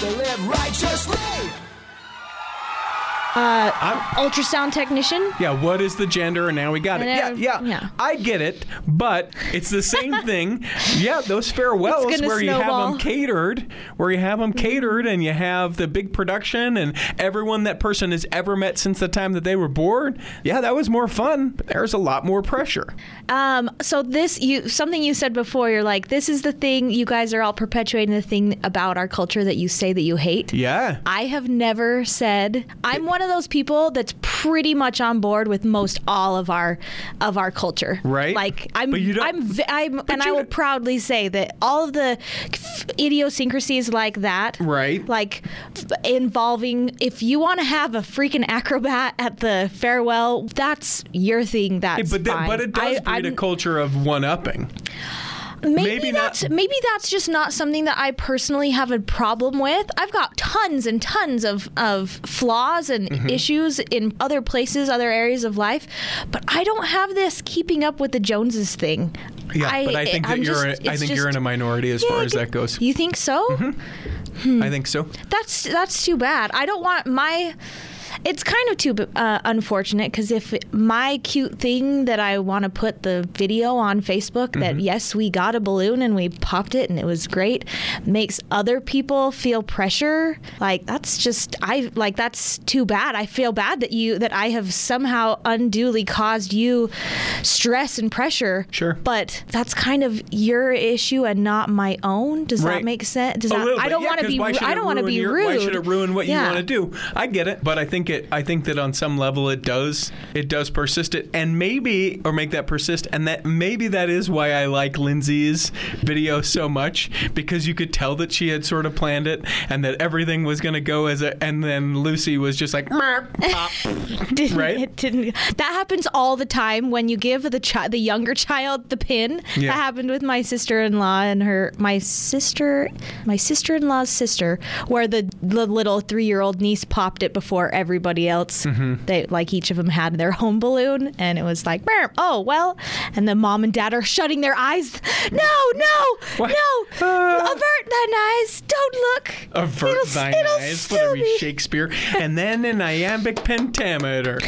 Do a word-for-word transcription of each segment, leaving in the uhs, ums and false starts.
to live righteously. Uh, I'm, ultrasound technician? Yeah, what is the gender? And now we got it. Yeah, yeah, yeah. I get it, but it's the same thing. Yeah, those farewells where snowball. you have them catered, where you have them catered and you have the big production and everyone that person has ever met since the time that they were born. Yeah, that was more fun, but there's a lot more pressure. Um, so this, you something you said before, you're like, this is the thing, you guys are all perpetuating the thing about our culture that you say that you hate. Yeah. I have never said, I'm one of those people that's pretty much on board with most all of our of our culture, right? Like I'm, I'm, I'm and I will proudly say that all of the idiosyncrasies like that, right? Like involving, if you want to have a freaking acrobat at the farewell, that's your thing. That's hey, but fine. That, but it does I, breed I'm, a culture of one-upping. Maybe, maybe that's not. maybe that's just not something that I personally have a problem with. I've got tons and tons of, of flaws and mm-hmm. issues in other places, other areas of life, but I don't have this keeping up with the Joneses thing. Yeah, I, but I think I'm that you're just, a, I think just, you're in a minority as yeah, far as that goes. You think so? Mm-hmm. Hmm. I think so. That's that's too bad. I don't want my. It's kind of too uh, unfortunate because if my cute thing that I want to put the video on Facebook mm-hmm. that, yes, we got a balloon and we popped it and it was great, makes other people feel pressure, like that's just I like that's too bad. I feel bad that you that I have somehow unduly caused you stress and pressure. Sure. But that's kind of your issue and not my own. Does right. that make sense? Does that, I don't yeah, want to be I don't want to be your, rude. Why should it ruin what yeah. you want to do? I get it, but I think It, I think that on some level it does it does persist it and maybe or make that persist and that maybe that is why I like Lindsay's video so much, because you could tell that she had sort of planned it and that everything was going to go as a and then Lucy was just like pop. didn't, right it didn't that happens all the time when you give the chi- the younger child the pin. Yeah. That happened with my sister-in-law and her my sister my sister-in-law's sister, where the, the little three-year-old niece popped it before every everybody else. Mm-hmm. They like each of them had their home balloon and it was like, oh, well, and the mom and dad are shutting their eyes. No, no, what? no. Uh, avert thine eyes. Don't look. Avert it'll, thine it'll eyes. Whatever you Shakespeare. And then an iambic pentameter.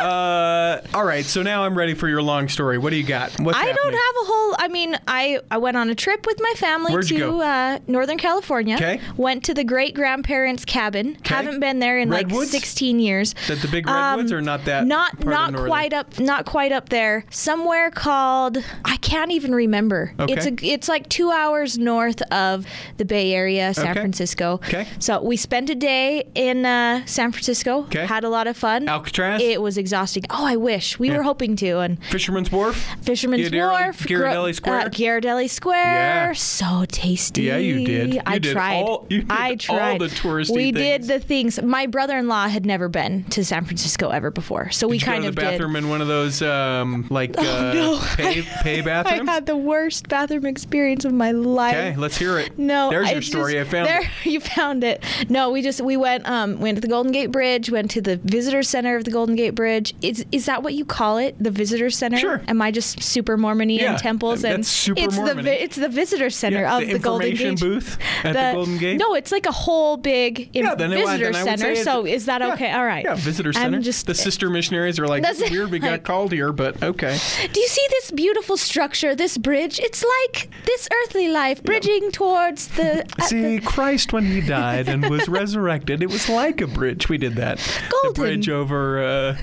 uh, all right. So now I'm ready for your long story. What do you got? What's I happening? don't have a whole, I mean, I, I went on a trip with my family Where'd to uh, Northern California. Okay. Went to the great grandparents' cabin. Kay. Haven't been there in Redwoods? like six sixteen years. Is that the big redwoods um, or not that? Not not quite up not quite up there. Somewhere called I can't even remember. Okay. It's a, it's like two hours north of the Bay Area, San okay. Francisco. Okay. So we spent a day in uh, San Francisco. Okay. Had a lot of fun. Alcatraz. It was exhausting. Oh, I wish we yeah. were hoping to. And Fisherman's Wharf. Fisherman's Ghirardelli, Wharf. Ghirardelli Square. Uh, Ghirardelli Square. Yeah. So tasty. Yeah, you did. You I did tried. All, you did I tried. All the touristy we things. did the things. My brother-in-law had never been to San Francisco ever before, so did we you kind go to of the bathroom did. in one of those um, like oh, uh, no. pay, pay bathrooms. I had the worst bathroom experience of my life. Okay, let's hear it. No, there's I your story. Just, I found there, it. You found it. No, we just we went um, went to the Golden Gate Bridge, went to the visitor center of the Golden Gate Bridge. Is is that what you call it? The visitor center? Sure. Am I just super Mormon-y yeah, and temples that's and super it's Mormon-y. the it's the visitor center yeah, of the, the Golden Gate booth at the, the Golden Gate. No, it's like a whole big yeah, then visitor it, then center. So is that yeah. okay? All right. Yeah, visitor center. I'm just, the sister missionaries are like, this is weird we got like, called here, but okay. Do you see this beautiful structure, this bridge? It's like this earthly life, bridging yeah. towards the... See, the... Christ, when he died and was resurrected, it was like a bridge. We did that. Golden. The bridge over uh,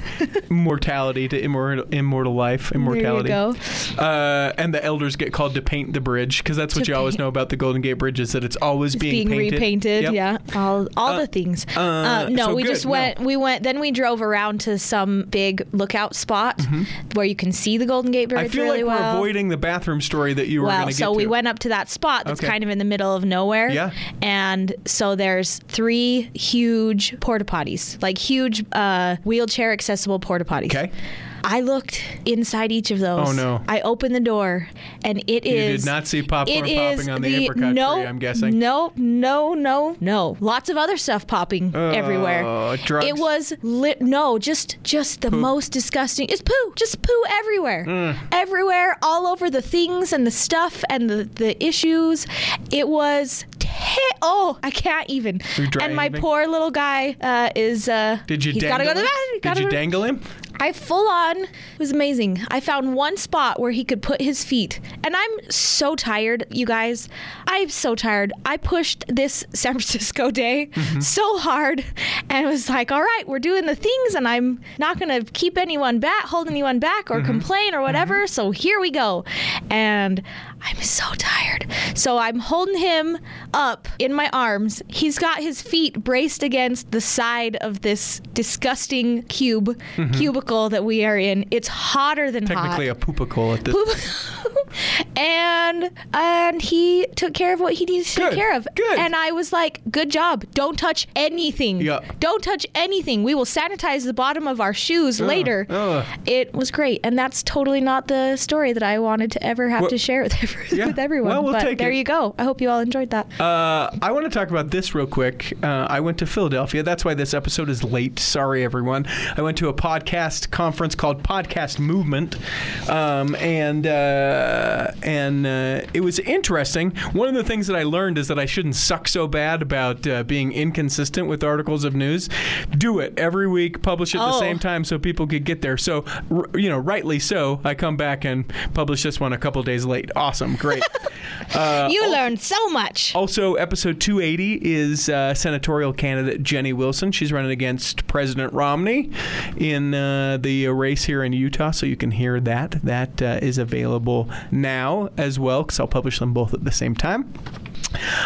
mortality to immortal, immortal life, immortality. There you go. Uh, and the elders get called to paint the bridge, because that's what to you paint. always know about the Golden Gate Bridge, is that it's always it's being, being painted. repainted. Yep. Yeah, all, all uh, the things. Uh, uh, no, so we good. just went... No. We went. Then we drove around to some big lookout spot mm-hmm. where you can see the Golden Gate Bridge really well. I feel really like well. we're avoiding the bathroom story that you were well, going so to get to. So we went up to that spot that's okay. kind of in the middle of nowhere. Yeah. And so there's three huge porta potties, like huge uh, wheelchair accessible porta potties. Okay. I looked inside each of those. Oh, no. I opened the door, and it you is... You did not see popcorn popping on the, the apricot no, tree, I'm guessing. No, no, no, no. Lots of other stuff popping uh, everywhere. Drugs. It was... Li- no, just just the poo. most disgusting... It's poo. Just poo everywhere. Mm. Everywhere, all over the things and the stuff and the, the issues. It was... Hey, oh, I can't even. And my anything? poor little guy uh, is. Uh, Did you he's dangle gotta go to the bathroom. Gotta Did you dangle him? I full on, it was amazing. I found one spot where he could put his feet. And I'm so tired, you guys. I'm so tired. I pushed this San Francisco day mm-hmm. so hard and was like, all right, we're doing the things and I'm not going to keep anyone back, hold anyone back or mm-hmm. complain or whatever. Mm-hmm. So here we go. And I'm so tired. So I'm holding him up in my arms. He's got his feet braced against the side of this disgusting cube, mm-hmm. cubicle that we are in. It's hotter than Technically hot. Technically a poopicle at this point. and, and he took care of what he needed to Good. take care of. Good. And I was like, good job. Don't touch anything. Yeah. Don't touch anything. We will sanitize the bottom of our shoes uh, later. Uh. It was great. And that's totally not the story that I wanted to ever have well, to share with, every, yeah. with everyone. Well, we'll but take there it. you go. I hope you all enjoyed that. Uh, I want to talk about this real quick. Uh, I went to Philadelphia. That's why this episode is late. Sorry, everyone. I went to a podcast conference called Podcast Movement, um, and uh, and uh, it was interesting. One of the things that I learned is that I shouldn't suck so bad about uh, being inconsistent with Articles of News. Do it every week, publish it at oh. the same time so people could get there. So, r- you know, rightly so, I come back and publish this one a couple days late. Awesome, great. Uh, you learned so much. Also, episode two eighty is uh, senatorial candidate Jenny Wilson. She's running against President Romney in uh, the race here in Utah, so you can hear that. That uh, is available now as well, because I'll publish them both at the same time.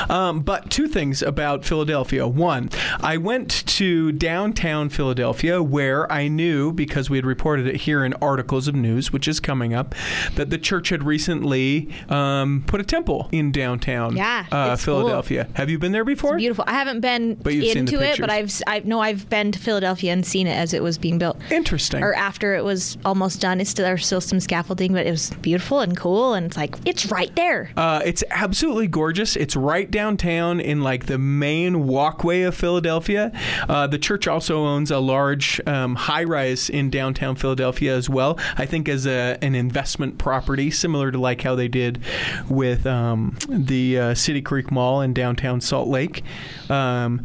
Um, but two things about Philadelphia. One, I went to downtown Philadelphia where I knew, because we had reported it here in Articles of News, which is coming up, that the church had recently um, put a temple in downtown yeah, uh, Philadelphia. Cool. Have you been there before? It's beautiful. I haven't been but you've into seen it, but I've, I've no, I've been to Philadelphia and seen it as it was being built. Interesting. Or after it was almost done. It's still, there's still some scaffolding, but it was beautiful and cool, and it's like, it's right there. Uh, it's absolutely gorgeous. It's right downtown in like the main walkway of Philadelphia. Uh, the church also owns a large um, high-rise in downtown Philadelphia as well, I think as a, an investment property, similar to like how they did with um, the uh, City Creek Mall in downtown Salt Lake. Um,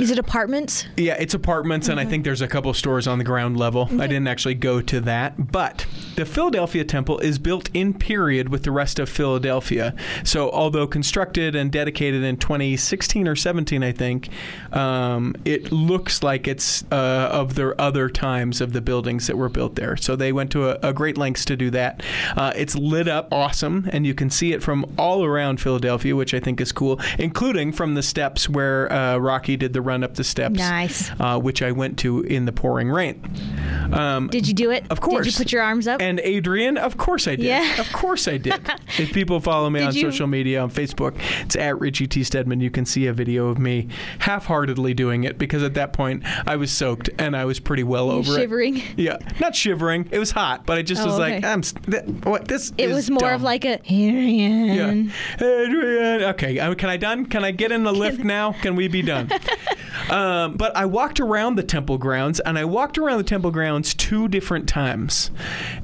Is it apartments? Yeah, it's apartments, mm-hmm. and I think there's a couple stores on the ground level. Okay. I didn't actually go to that. But the Philadelphia Temple is built in period with the rest of Philadelphia. So although constructed and dedicated in twenty sixteen or seventeen, I think, um, it looks like it's uh, of the other times of the buildings that were built there. So they went to a, a great lengths to do that. Uh, it's lit up awesome, and you can see it from all around Philadelphia, which I think is cool, including from the steps where uh, Rocky did the run up the steps. Nice. Uh, which I went to in the pouring rain. Um, did you do it? Of course. Did you put your arms up? And Adrian, of course I did. Yeah. Of course I did. If people follow me did on you? social media, on Facebook, it's at Richie T. Stedman. You can see a video of me half-heartedly doing it because at that point I was soaked and I was pretty well over shivering. it. Shivering? Yeah. Not shivering. It was hot, but I just oh, was okay. like, I'm, th- what, this It is was more dumb. of like a, Adrian. Yeah. Adrian. Okay. I, can I done? Can I get in the lift now? Can we be done? um, but I walked around the temple grounds, and I walked around the temple grounds two different times.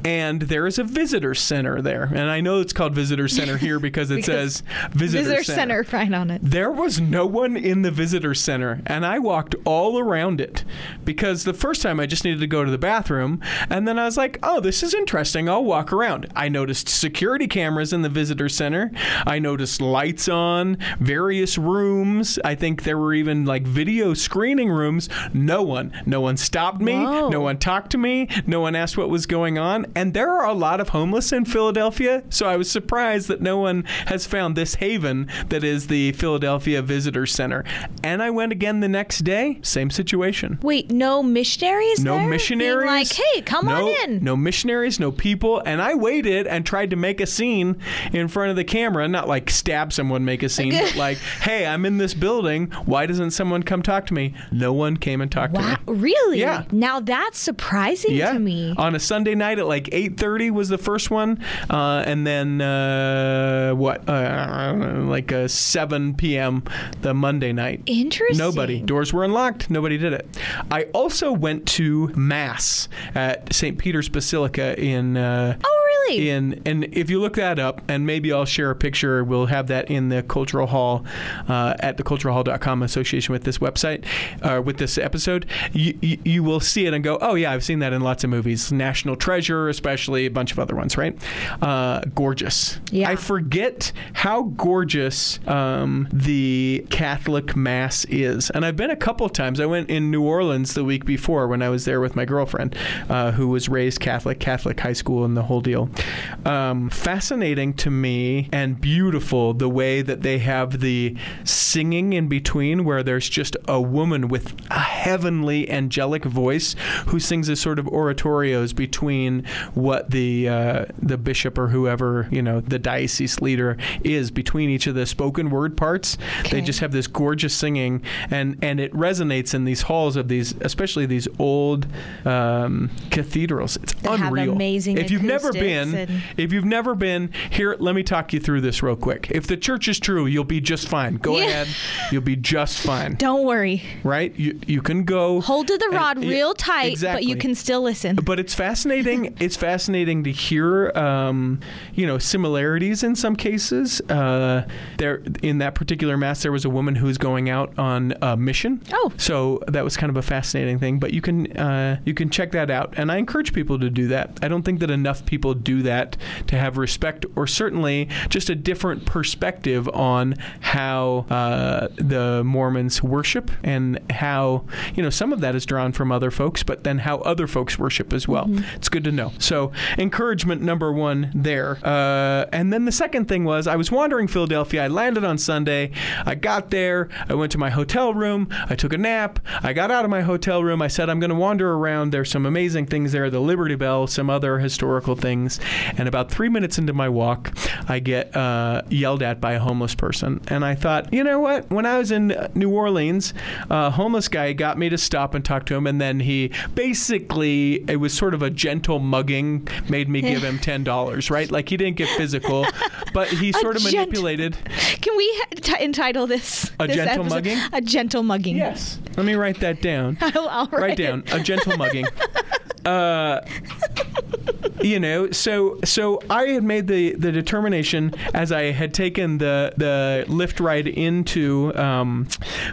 And there is a visitor center there. And I know it's called visitor center here because it because says visitor center. Center right on it. There was no one in the visitor center, and I walked all around it because the first time I just needed to go to the bathroom, and then I was like, oh, this is interesting. I'll walk around. I noticed security cameras in the visitor center. I noticed lights on, various rooms. I think there were even like video screening rooms. No one. No one stopped me. Whoa. No one talked to me. No one asked what was going on. And there are a lot of homeless in Philadelphia, so I was surprised that no one has found this haven that is the Philadelphia Visitor Center. And I went again the next day. Same situation. Wait, no missionaries No there? missionaries. Being like, hey, come no, on in. No missionaries, no people. And I waited and tried to make a scene in front of the camera. Not like stab someone, make a scene. But like, hey, I'm in this building. Why doesn't someone come talk to me? No one came and talked wow, to me. Really? Yeah. Now that's surprising yeah. to me. On a Sunday night at like eight thirty was the first one. Uh, and then uh, what? Uh, I don't know, like Uh, seven p.m. the Monday night. Interesting. Nobody. Doors were unlocked. Nobody did it. I also went to Mass at Saint Peter's Basilica in... Uh, oh, really? Really? In, and if you look that up, and maybe I'll share a picture, we'll have that in the Cultural Hall, uh, at the cultural hall dot com association with this website, uh, with this episode, you, you, you will see it and go, oh yeah, I've seen that in lots of movies. National Treasure, especially, a bunch of other ones, right? Uh, gorgeous. Yeah. I forget how gorgeous um, the Catholic Mass is. And I've been a couple times. I went in New Orleans the week before when I was there with my girlfriend, uh, who was raised Catholic, Catholic high school and the whole deal. Um, fascinating to me and beautiful the way that they have the singing in between, where there's just a woman with a heavenly angelic voice who sings a sort of oratorios between what the uh, the bishop or whoever, you know, the diocese leader is, between each of the spoken word parts. Okay. They just have this gorgeous singing, and, and it resonates in these halls of these, especially these old um, cathedrals. It's they unreal. Have amazing if you've never been, if you've never been here, let me talk you through this real quick. If the church is true, you'll be just fine. Go yeah. ahead, you'll be just fine. Don't worry. Right? You you can go hold to the rod and, real tight, exactly. But you can still listen. But it's fascinating. It's fascinating to hear, um, you know, similarities in some cases. Uh, there in that particular mass, there was a woman who was going out on a mission. Oh, so that was kind of a fascinating thing. But you can uh, you can check that out, and I encourage people to do that. I don't think that enough people do that to have respect, or certainly just a different perspective on how uh, the Mormons worship, and how, you know, some of that is drawn from other folks, but then how other folks worship as well. Mm-hmm. It's good to know. So encouragement number one there. Uh, and then the second thing was, I was wandering Philadelphia. I landed on Sunday. I got there. I went to my hotel room. I took a nap. I got out of my hotel room. I said, I'm going to wander around. There's some amazing things there. The Liberty Bell, some other historical things. And about three minutes into my walk, I get uh, yelled at by a homeless person. And I thought, you know what? When I was in New Orleans, a homeless guy got me to stop and talk to him. And then he basically, it was sort of a gentle mugging, made me give him ten dollars, right? Like, he didn't get physical, but he sort a of manipulated. Gent- Can we t- entitle this? A this gentle episode? Mugging? A gentle mugging. Yes. Let me write that down. I'll, I'll write, write down. It. A gentle mugging. Uh, you know, so so I had made the, the determination, as I had taken the the Lyft ride into um,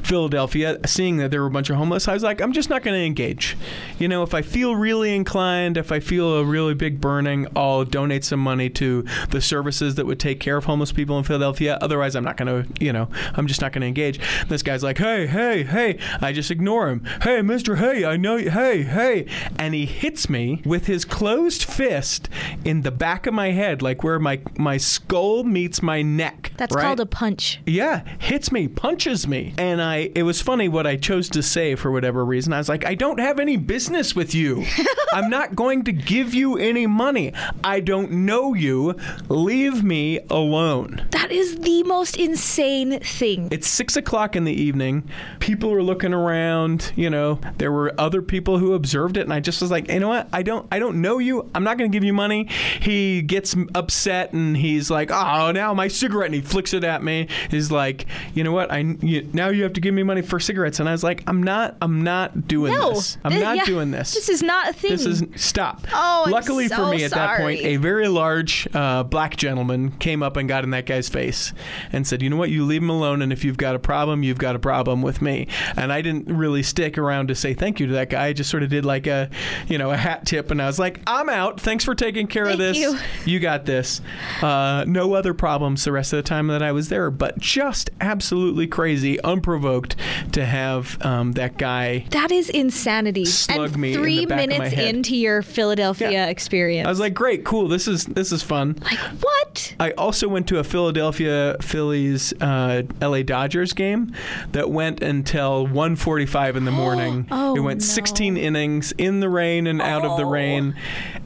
Philadelphia, seeing that there were a bunch of homeless, I was like, I'm just not going to engage. You know, if I feel really inclined, if I feel a really big burning, I'll donate some money to the services that would take care of homeless people in Philadelphia. Otherwise, I'm not going to, you know, I'm just not going to engage. This guy's like, hey, hey, hey. I just ignore him. Hey, mister, hey, I know you. Hey, hey. And he hits me with his closed fist in the back of my head, like where my, my skull meets my neck. That's right? Called a punch. Yeah. Hits me, punches me. And I, it was funny what I chose to say for whatever reason. I was like, I don't have any business with you. I'm not going to give you any money. I don't know you. Leave me alone. That is the most insane thing. It's six o'clock in the evening. People are looking around, you know, there were other people who observed it. And I just was like, you know what? I don't, I don't know you. I'm not going to give you money. He gets upset and he's like, oh, now my cigarette. And he flicks it at me. He's like, you know what? I, you, now you have to give me money for cigarettes. And I was like, I'm not, I'm not doing no, this. I'm th- not yeah, doing this. This is not a thing. This is stop. Oh, I'm Luckily so for me at sorry. that point, a very large uh, black gentleman came up and got in that guy's face and said, you know what? You leave him alone. And if you've got a problem, you've got a problem with me. And I didn't really stick around to say thank you to that guy. I just sort of did like a, you know, a hat tip, and I was like, I'm out. Thanks for taking care Thank of this. You. you got this. Uh, no other problems the rest of the time that I was there, but just absolutely crazy, unprovoked to have um, that guy. That is insanity. Slug and me three in the back minutes of my head. Into your Philadelphia yeah. experience. I was like, great, cool. This is this is fun. Like what? I also went to a Philadelphia Phillies uh, L A Dodgers game that went until one forty-five in the morning. oh, it went no. sixteen innings in the rain. And out oh. of the rain.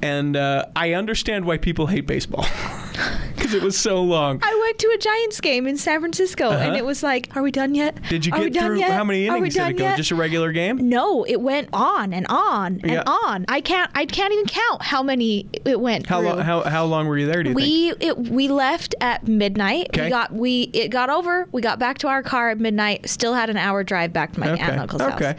And uh, I understand why people hate baseball. Because it was so long. I went to a Giants game in San Francisco, uh-huh. and it was like, are we done yet? Did you are get through how many innings did it go? Yet? Just a regular game? No, it went on and on yeah. and on. I can't I can't even count how many it went how through. Long, how, how long were you there, do you we, think? It, we left at midnight. Okay. We got, we, it got over. We got back to our car at midnight. Still had an hour drive back to my okay. aunt and uncle's okay.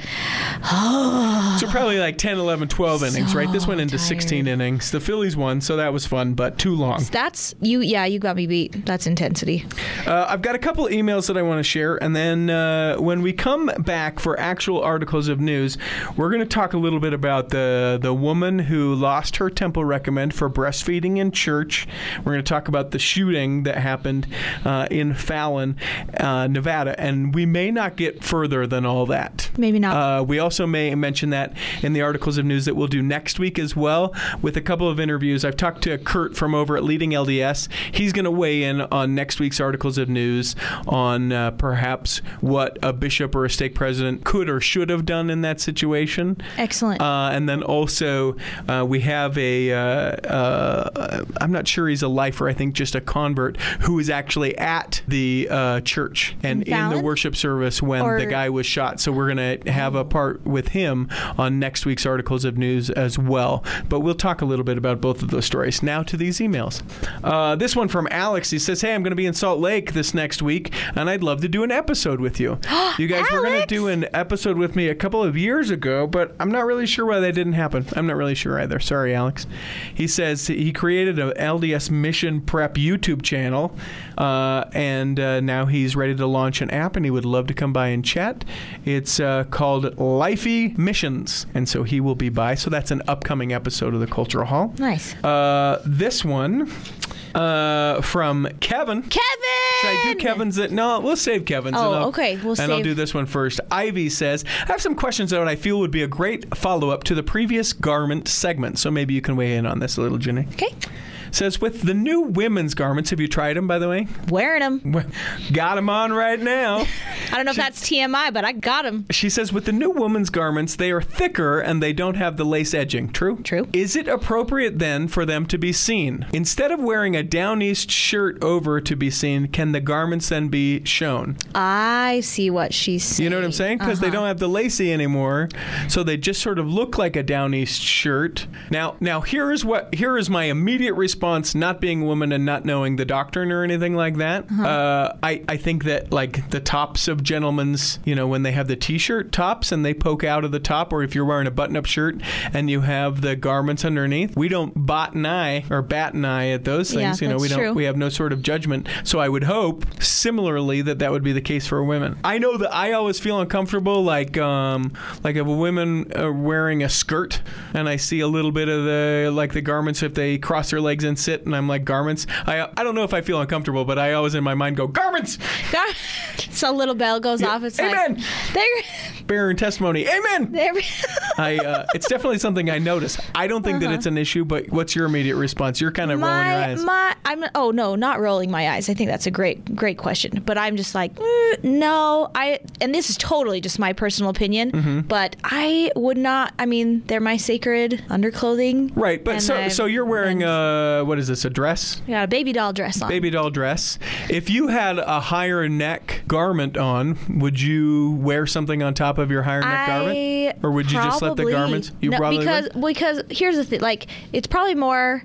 house. So probably like ten, eleven, twelve so innings, right? This went into tired. sixteen innings. The Phillies won, so that was fun, but too long. So that's, you. yeah, you got me beat. That's intensity. Uh, I've got a couple emails that I want to share, and then uh, when we come back for actual articles of news, we're going to talk a little bit about the, the woman who lost her temple recommend for breastfeeding in church. We're going to talk about the shooting that happened uh, in Fallon, uh, Nevada, and we may not get further than all that. Maybe not. Uh, we also may mention that in the articles of news that we'll do next week as well with a couple of interviews. I've talked to Kurt from over at Leading L D S. He's going to weigh in on next week's articles of news on uh, perhaps what a bishop or a stake president could or should have done in that situation. Excellent. Uh, and then also uh, we have a, uh, uh, I'm not sure he's a lifer, I think just a convert, who is actually at the uh, church and Fallon? in the worship service when or the guy was shot. So we're going to have a part with him on next week's articles of news as well. But we'll talk a little bit about both of those stories. Now to these emails. Uh, this one from Alex. He says, hey, I'm going to be in Salt Lake this next week, and I'd love to do an episode with you. You guys Alex! were going to do an episode with me a couple of years ago, but I'm not really sure why that didn't happen. I'm not really sure either. Sorry, Alex. He says he created an L D S Mission Prep YouTube channel, uh, and uh, now he's ready to launch an app, and he would love to come by and chat. It's uh, called Lifey Missions, and so he will be by. So that's an upcoming episode of the Cultural Hall. Nice. Uh, this one... Uh, from Kevin. Kevin! Should I do Kevin's? That, no, we'll save Kevin's. Oh, and okay. We'll and save. I'll do this one first. Ivy says, I have some questions that I feel would be a great follow-up to the previous garment segment. So maybe you can weigh in on this a little, Jenny. Okay. Says, with the new women's garments, have you tried them, by the way? Wearing them. Got them on right now. I don't know she, if that's T M I, but I got them. She says, with the new women's garments, they are thicker and they don't have the lace edging. True? True. Is it appropriate, then, for them to be seen? Instead of wearing a Down East shirt over to be seen, can the garments then be shown? I see what she's saying. You know what I'm saying? Because uh-huh. they don't have the lacy anymore, so they just sort of look like a Down East shirt. Now, now here is what here is my immediate response. Response, not being a woman and not knowing the doctrine or anything like that, uh-huh. uh, I, I think that like the tops of gentlemen's, you know, when they have the t-shirt tops and they poke out of the top, or if you're wearing a button-up shirt and you have the garments underneath, we don't bat an eye or bat an eye at those things. Yeah, you know, we don't. True. We have no sort of judgment. So I would hope similarly that that would be the case for women. I know that I always feel uncomfortable, like um, like if a woman uh, wearing a skirt and I see a little bit of the like the garments if they cross their legs and sit, and I'm like, garments. I I don't know if I feel uncomfortable, but I always in my mind go, garments! Gar- so little bell goes yeah. off. It's Amen! Like, bearer testimony. Amen! I, uh, it's definitely something I notice. I don't think uh-huh. that it's an issue, but what's your immediate response? You're kind of my, rolling your eyes. My, I'm, oh, no, not rolling my eyes. I think that's a great, great question. But I'm just like, mm, no. I And this is totally just my personal opinion, mm-hmm. but I would not, I mean, they're my sacred underclothing. Right, but so I've, so you're wearing a uh, Uh, what is this, a dress? You got a baby doll dress on. Baby doll dress. If you had a higher neck garment on, would you wear something on top of your higher I neck garment? Or would probably, you just let the garments? You no, probably because, would? Because here's the thing. Like, it's probably more...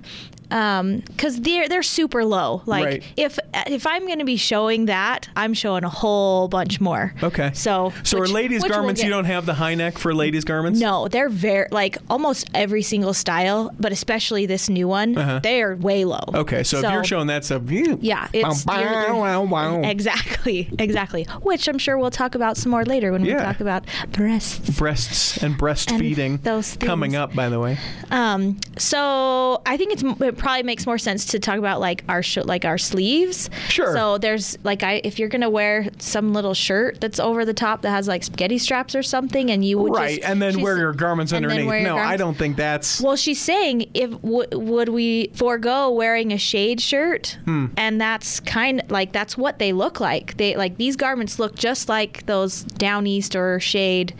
Because um, they're they're super low. Like right. if if I'm going to be showing that, I'm showing a whole bunch more. Okay. So so which, are ladies' garments? We'll you don't have the high neck for ladies' garments? No, they're very like almost every single style, but especially this new one, uh-huh. they are way low. Okay, so, so if you're showing that stuff, yeah, it's bow, bow, bow, bow. exactly exactly. Which I'm sure we'll talk about some more later when yeah. we talk about breasts, breasts and breastfeeding. And those things. Coming up, by the way. Um. So I think it's. It probably makes more sense to talk about like our sh- like our sleeves. Sure. So there's like I if you're gonna wear some little shirt that's over the top that has like spaghetti straps or something, and you would right, just, and then wear your garments underneath. Your no, garments. I don't think that's. Well, she's saying if w- would we forego wearing a shade shirt, hmm. and that's kind of like that's what they look like. They like these garments look just like those Down East or shade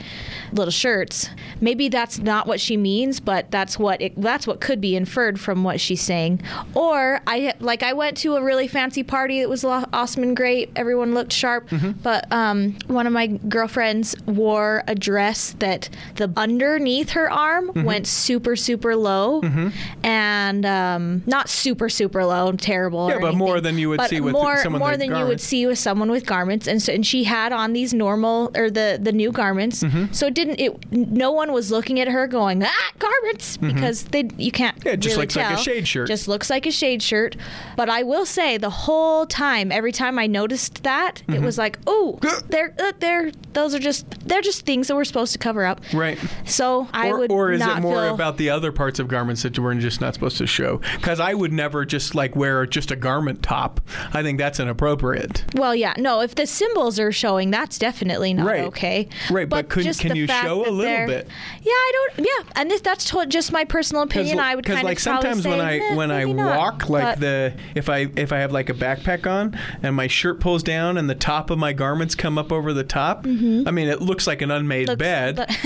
little shirts. Maybe that's not what she means, but that's what it, that's what could be inferred from what she's saying. amazing. Or I like I went to a really fancy party that was awesome and great. Everyone looked sharp, mm-hmm. but um, one of my girlfriends wore a dress that the underneath her arm mm-hmm. went super super low, mm-hmm. and um, not super super low, and terrible. Yeah, or but anything, more than you would but see with more, someone more with than garments. You would see with someone with garments, and so and she had on these normal or the the new garments, mm-hmm. so it didn't. It no one was looking at her going ah garments mm-hmm. because they you can't. Yeah, it just really looks tell. Like a shade shirt. Just looks like a shade shirt. But I will say the whole time, every time I noticed that, mm-hmm. it was like, oh, they're uh, they're those are just they're just things that we're supposed to cover up. Right. So I or, would not Or is not it more feel... about the other parts of garments that we're just not supposed to show? Because I would never just like wear just a garment top. I think that's inappropriate. Well, yeah, no. If the symbols are showing, that's definitely not right. okay. Right. But, but could, just can you show a little bit? Yeah, I don't. Yeah, and this, that's t- just my personal opinion. I would kind of like sometimes say, when I eh, when I walk, not, like the if I if I have like a backpack on and my shirt pulls down and the top of my garments come up over the top, mm-hmm. I mean it looks like an unmade looks, bed, but,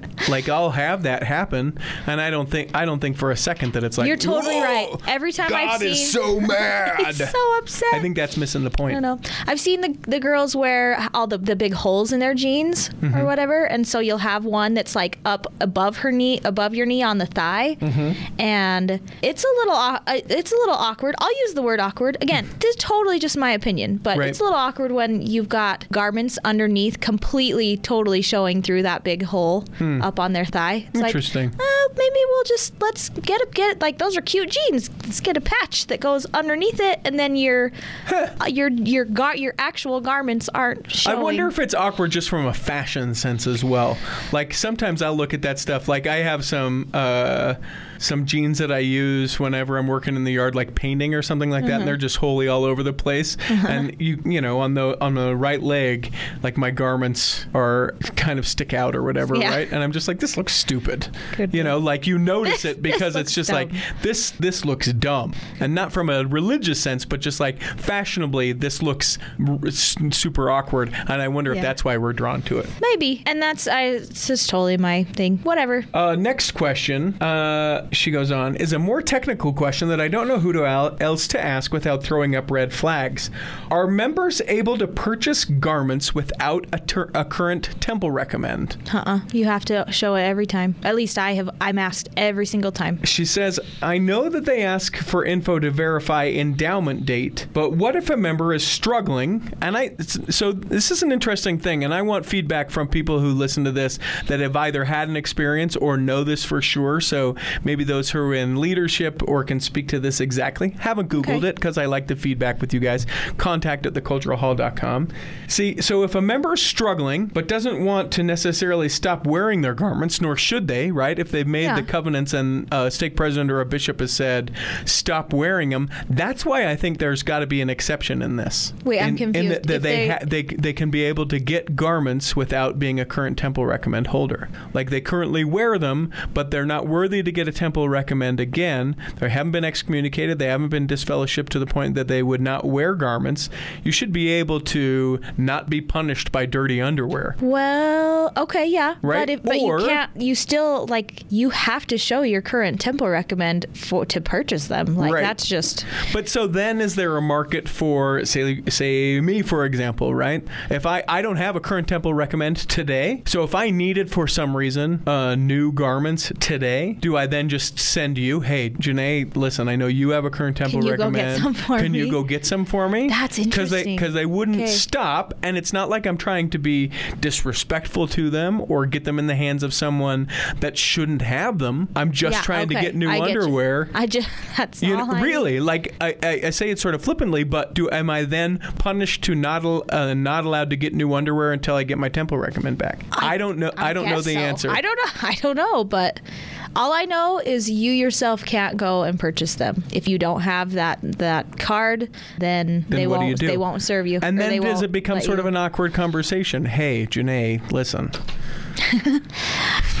but like I'll have that happen, and I don't think I don't think for a second that it's like you're totally whoa, right. Every time God I've seen, God is so mad, he's so upset. I think that's missing the point. I don't know. I've seen the the girls wear all the the big holes in their jeans mm-hmm. or whatever, and so you'll have one that's like up above her knee, above your knee on the thigh, mm-hmm. and it's a little uh, it's a little awkward. I'll use the word awkward again. This is totally just my opinion, but right. it's a little awkward when you've got garments underneath, completely, totally showing through that big hole hmm. up on their thigh. It's interesting. Like, oh, maybe we'll just let's get a, get like those are cute jeans. Let's get a patch that goes underneath it, and then your uh, your your gar- your actual garments aren't showing. I wonder if it's awkward just from a fashion sense as well. Like sometimes I look at that stuff. Like I have some. Uh, Some jeans that I use whenever I'm working in the yard, like painting or something like that, mm-hmm. and they're just wholly all over the place. Uh-huh. And you, you know, on the on the right leg, like my garments are kind of stick out or whatever, yeah. right? And I'm just like, this looks stupid. Could you be. Know, like you notice it because it's just dumb. Like this. This looks dumb, and not from a religious sense, but just like fashionably, this looks r- super awkward. And I wonder yeah. if that's why we're drawn to it. Maybe, and that's I. It's just totally my thing. Whatever. Uh, next question. Uh, She goes on, is a more technical question that I don't know who to al- else to ask without throwing up red flags. Are members able to purchase garments without a, ter- a current temple recommend? Uh-uh. You have to show it every time. At least I have. I'm asked every single time. She says, I know that they ask for info to verify endowment date, but what if a member is struggling? And I, so this is an interesting thing, and I want feedback from people who listen to this that have either had an experience or know this for sure, so maybe those who are in leadership or can speak to this exactly. Haven't Googled okay. it because I like the feedback with you guys. Contact at the cultural hall dot com. See, so if a member is struggling but doesn't want to necessarily stop wearing their garments, nor should they, right? If they've made yeah. the covenants and a stake president or a bishop has said, stop wearing them, that's why I think there's got to be an exception in this. Wait, in, I'm confused. In the, the, they, they, ha- they, they can be able to get garments without being a current temple recommend holder. Like they currently wear them, but they're not worthy to get a temple Temple recommend again. They haven't been excommunicated. They haven't been disfellowshipped to the point that they would not wear garments. You should be able to not be punished by dirty underwear. Well, okay, yeah, right. But, if, but or, you can't. You still like you have to show your current temple recommend for to purchase them. Like right. that's just. But so then, is there a market for say say me for example? Right. If I I don't have a current temple recommend today, so if I needed for some reason uh, new garments today, do I then just send you, hey, Janae, listen, I know you have a current temple Can recommend. Can you go get some for Can me? Can you go get some for me? That's interesting. Because they, they wouldn't okay. stop, and it's not like I'm trying to be disrespectful to them or get them in the hands of someone that shouldn't have them. I'm just yeah, trying okay. to get new I underwear. Get I just, that's you all know, I Really, mean. Like, I, I, I say it sort of flippantly, but do am I then punished to not uh, not allowed to get new underwear until I get my temple recommend back? I, I don't know. I, I don't know the so. answer. I don't know. I don't know, but all I know is you yourself can't go and purchase them. If you don't have that that card, then, then they won't do you do? they won't serve you. And then does it become sort you. of an awkward conversation? Hey, Janae, listen.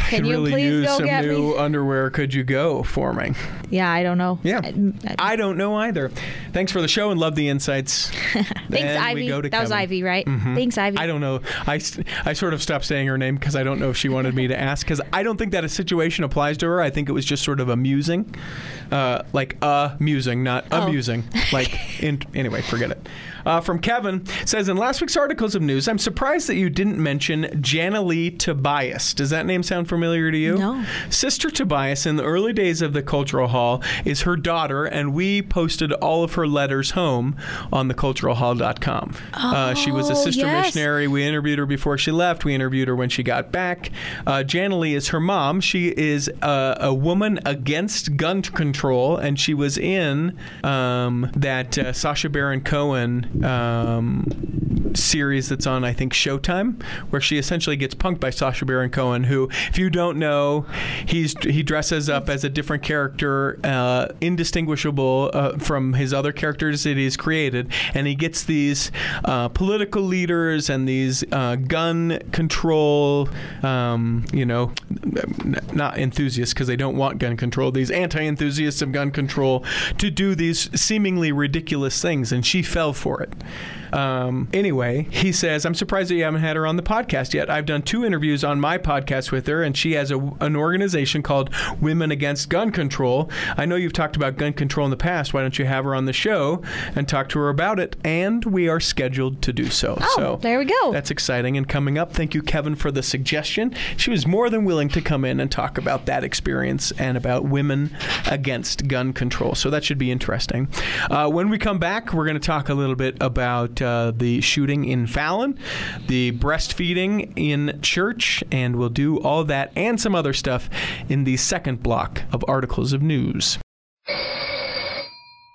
Can you really please use go some get new me? underwear? Could you go for me? Yeah, I don't know. Yeah. I, I, I don't know either. Thanks for the show and love the insights. Thanks, and Ivy. We go to that Kevin. Was Ivy, right? Mm-hmm. Thanks, Ivy. I don't know. I, I sort of stopped saying her name because I don't know if she wanted me to ask, because I don't think that a situation applies to her. I think it was just sort of amusing. Uh, like amusing, not oh. amusing. Like, in, anyway, forget it. Uh, from Kevin, says, in last week's Articles of News, I'm surprised that you didn't mention Jana Lee Tobias. Does that name sound familiar to you? No. Sister Tobias, in the early days of the Cultural Hall, is her daughter, and we posted all of her letters home on the cultural hall dot com. Oh, uh, she was a sister yes. missionary. We interviewed her before she left. We interviewed her when she got back. Uh, Jana Lee is her mom. She is a, a woman against gun control, and she was in um, that uh, Sacha Baron Cohen Um, series that's on, I think, Showtime, where she essentially gets punked by Sacha Baron Cohen, who, if you don't know, he's he dresses up as a different character, uh, indistinguishable uh, from his other characters that he's created, and he gets these uh, political leaders and these uh, gun control, um, you know, not enthusiasts, because they don't want gun control, these anti-enthusiasts of gun control, to do these seemingly ridiculous things, and she fell for it. It. Um, anyway, he says, I'm surprised that you haven't had her on the podcast yet. I've done two interviews on my podcast with her, and she has a, an organization called Women Against Gun Control. I know you've talked about gun control in the past. Why don't you have her on the show and talk to her about it? And we are scheduled to do so. Oh, so there we go. That's exciting and coming up. Thank you, Kevin, for the suggestion. She was more than willing to come in and talk about that experience and about Women Against Gun Control. So that should be interesting. Uh, when we come back, we're going to talk a little bit about uh, the shooting in Fallon, the breastfeeding in church, and we'll do all that and some other stuff in the second block of Articles of News.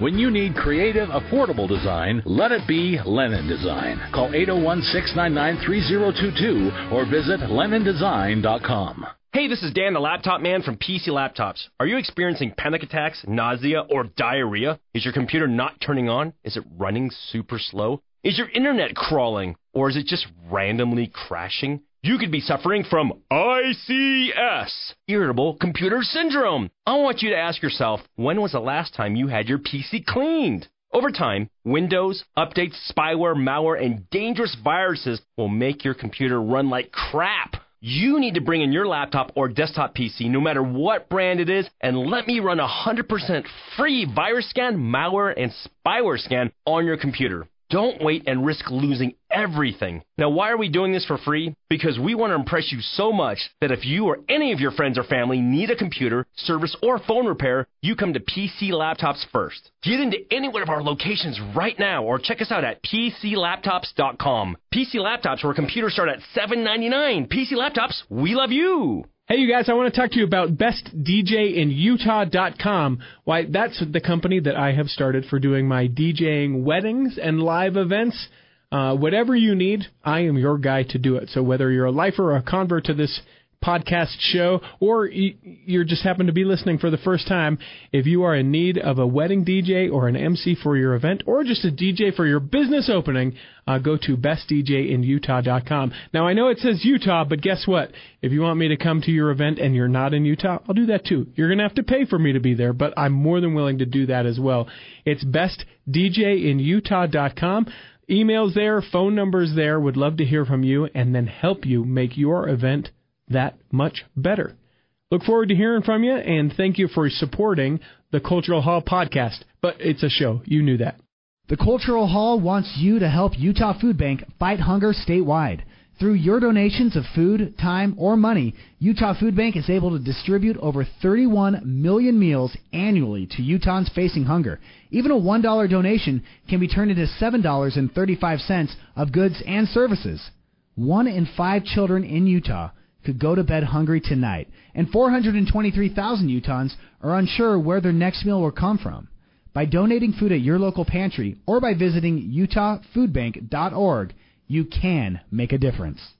When you need creative, affordable design, let it be Lennon Design. Call eight oh one, six nine nine, three oh two two or visit lennon design dot com. Hey, this is Dan the Laptop Man from P C Laptops. Are you experiencing panic attacks, nausea, or diarrhea? Is your computer not turning on? Is it running super slow? Is your internet crawling? Or is it just randomly crashing? You could be suffering from I C S, irritable computer syndrome. I want you to ask yourself, when was the last time you had your P C cleaned? Over time, Windows, updates, spyware, malware, and dangerous viruses will make your computer run like crap. You need to bring in your laptop or desktop P C, no matter what brand it is, and let me run a one hundred percent free virus scan, malware, and spyware scan on your computer. Don't wait and risk losing everything. Now, why are we doing this for free? Because we want to impress you so much that if you or any of your friends or family need a computer, service, or phone repair, you come to P C Laptops first. Get into any one of our locations right now or check us out at P C Laptops dot com. P C Laptops, where computers start at seven ninety-nine. P C Laptops, we love you. Hey, you guys, I want to talk to you about best d j in utah dot com. Why, that's the company that I have started for doing my DJing weddings and live events. Uh, whatever you need, I am your guy to do it. So whether you're a lifer or a convert to this podcast show, or you just happen to be listening for the first time, if you are in need of a wedding D J or an M C for your event, or just a D J for your business opening, uh, go to best d j in utah dot com. Now, I know it says Utah, but guess what? If you want me to come to your event and you're not in Utah, I'll do that too. You're going to have to pay for me to be there, but I'm more than willing to do that as well. It's best d j in utah dot com. Emails there, phone numbers there. Would love to hear from you and then help you make your event that much better. Look forward to hearing from you, and thank you for supporting the Cultural Hall podcast. But it's a show. You knew that. The Cultural Hall wants you to help Utah Food Bank fight hunger statewide. Through your donations of food, time, or money, Utah Food Bank is able to distribute over thirty-one million meals annually to Utahns facing hunger. Even a one dollar donation can be turned into seven dollars and thirty-five cents of goods and services. One in five children in Utah could go to bed hungry tonight, and four hundred twenty-three thousand Utahns are unsure where their next meal will come from. By donating food at your local pantry or by visiting utah food bank dot org, you can make a difference.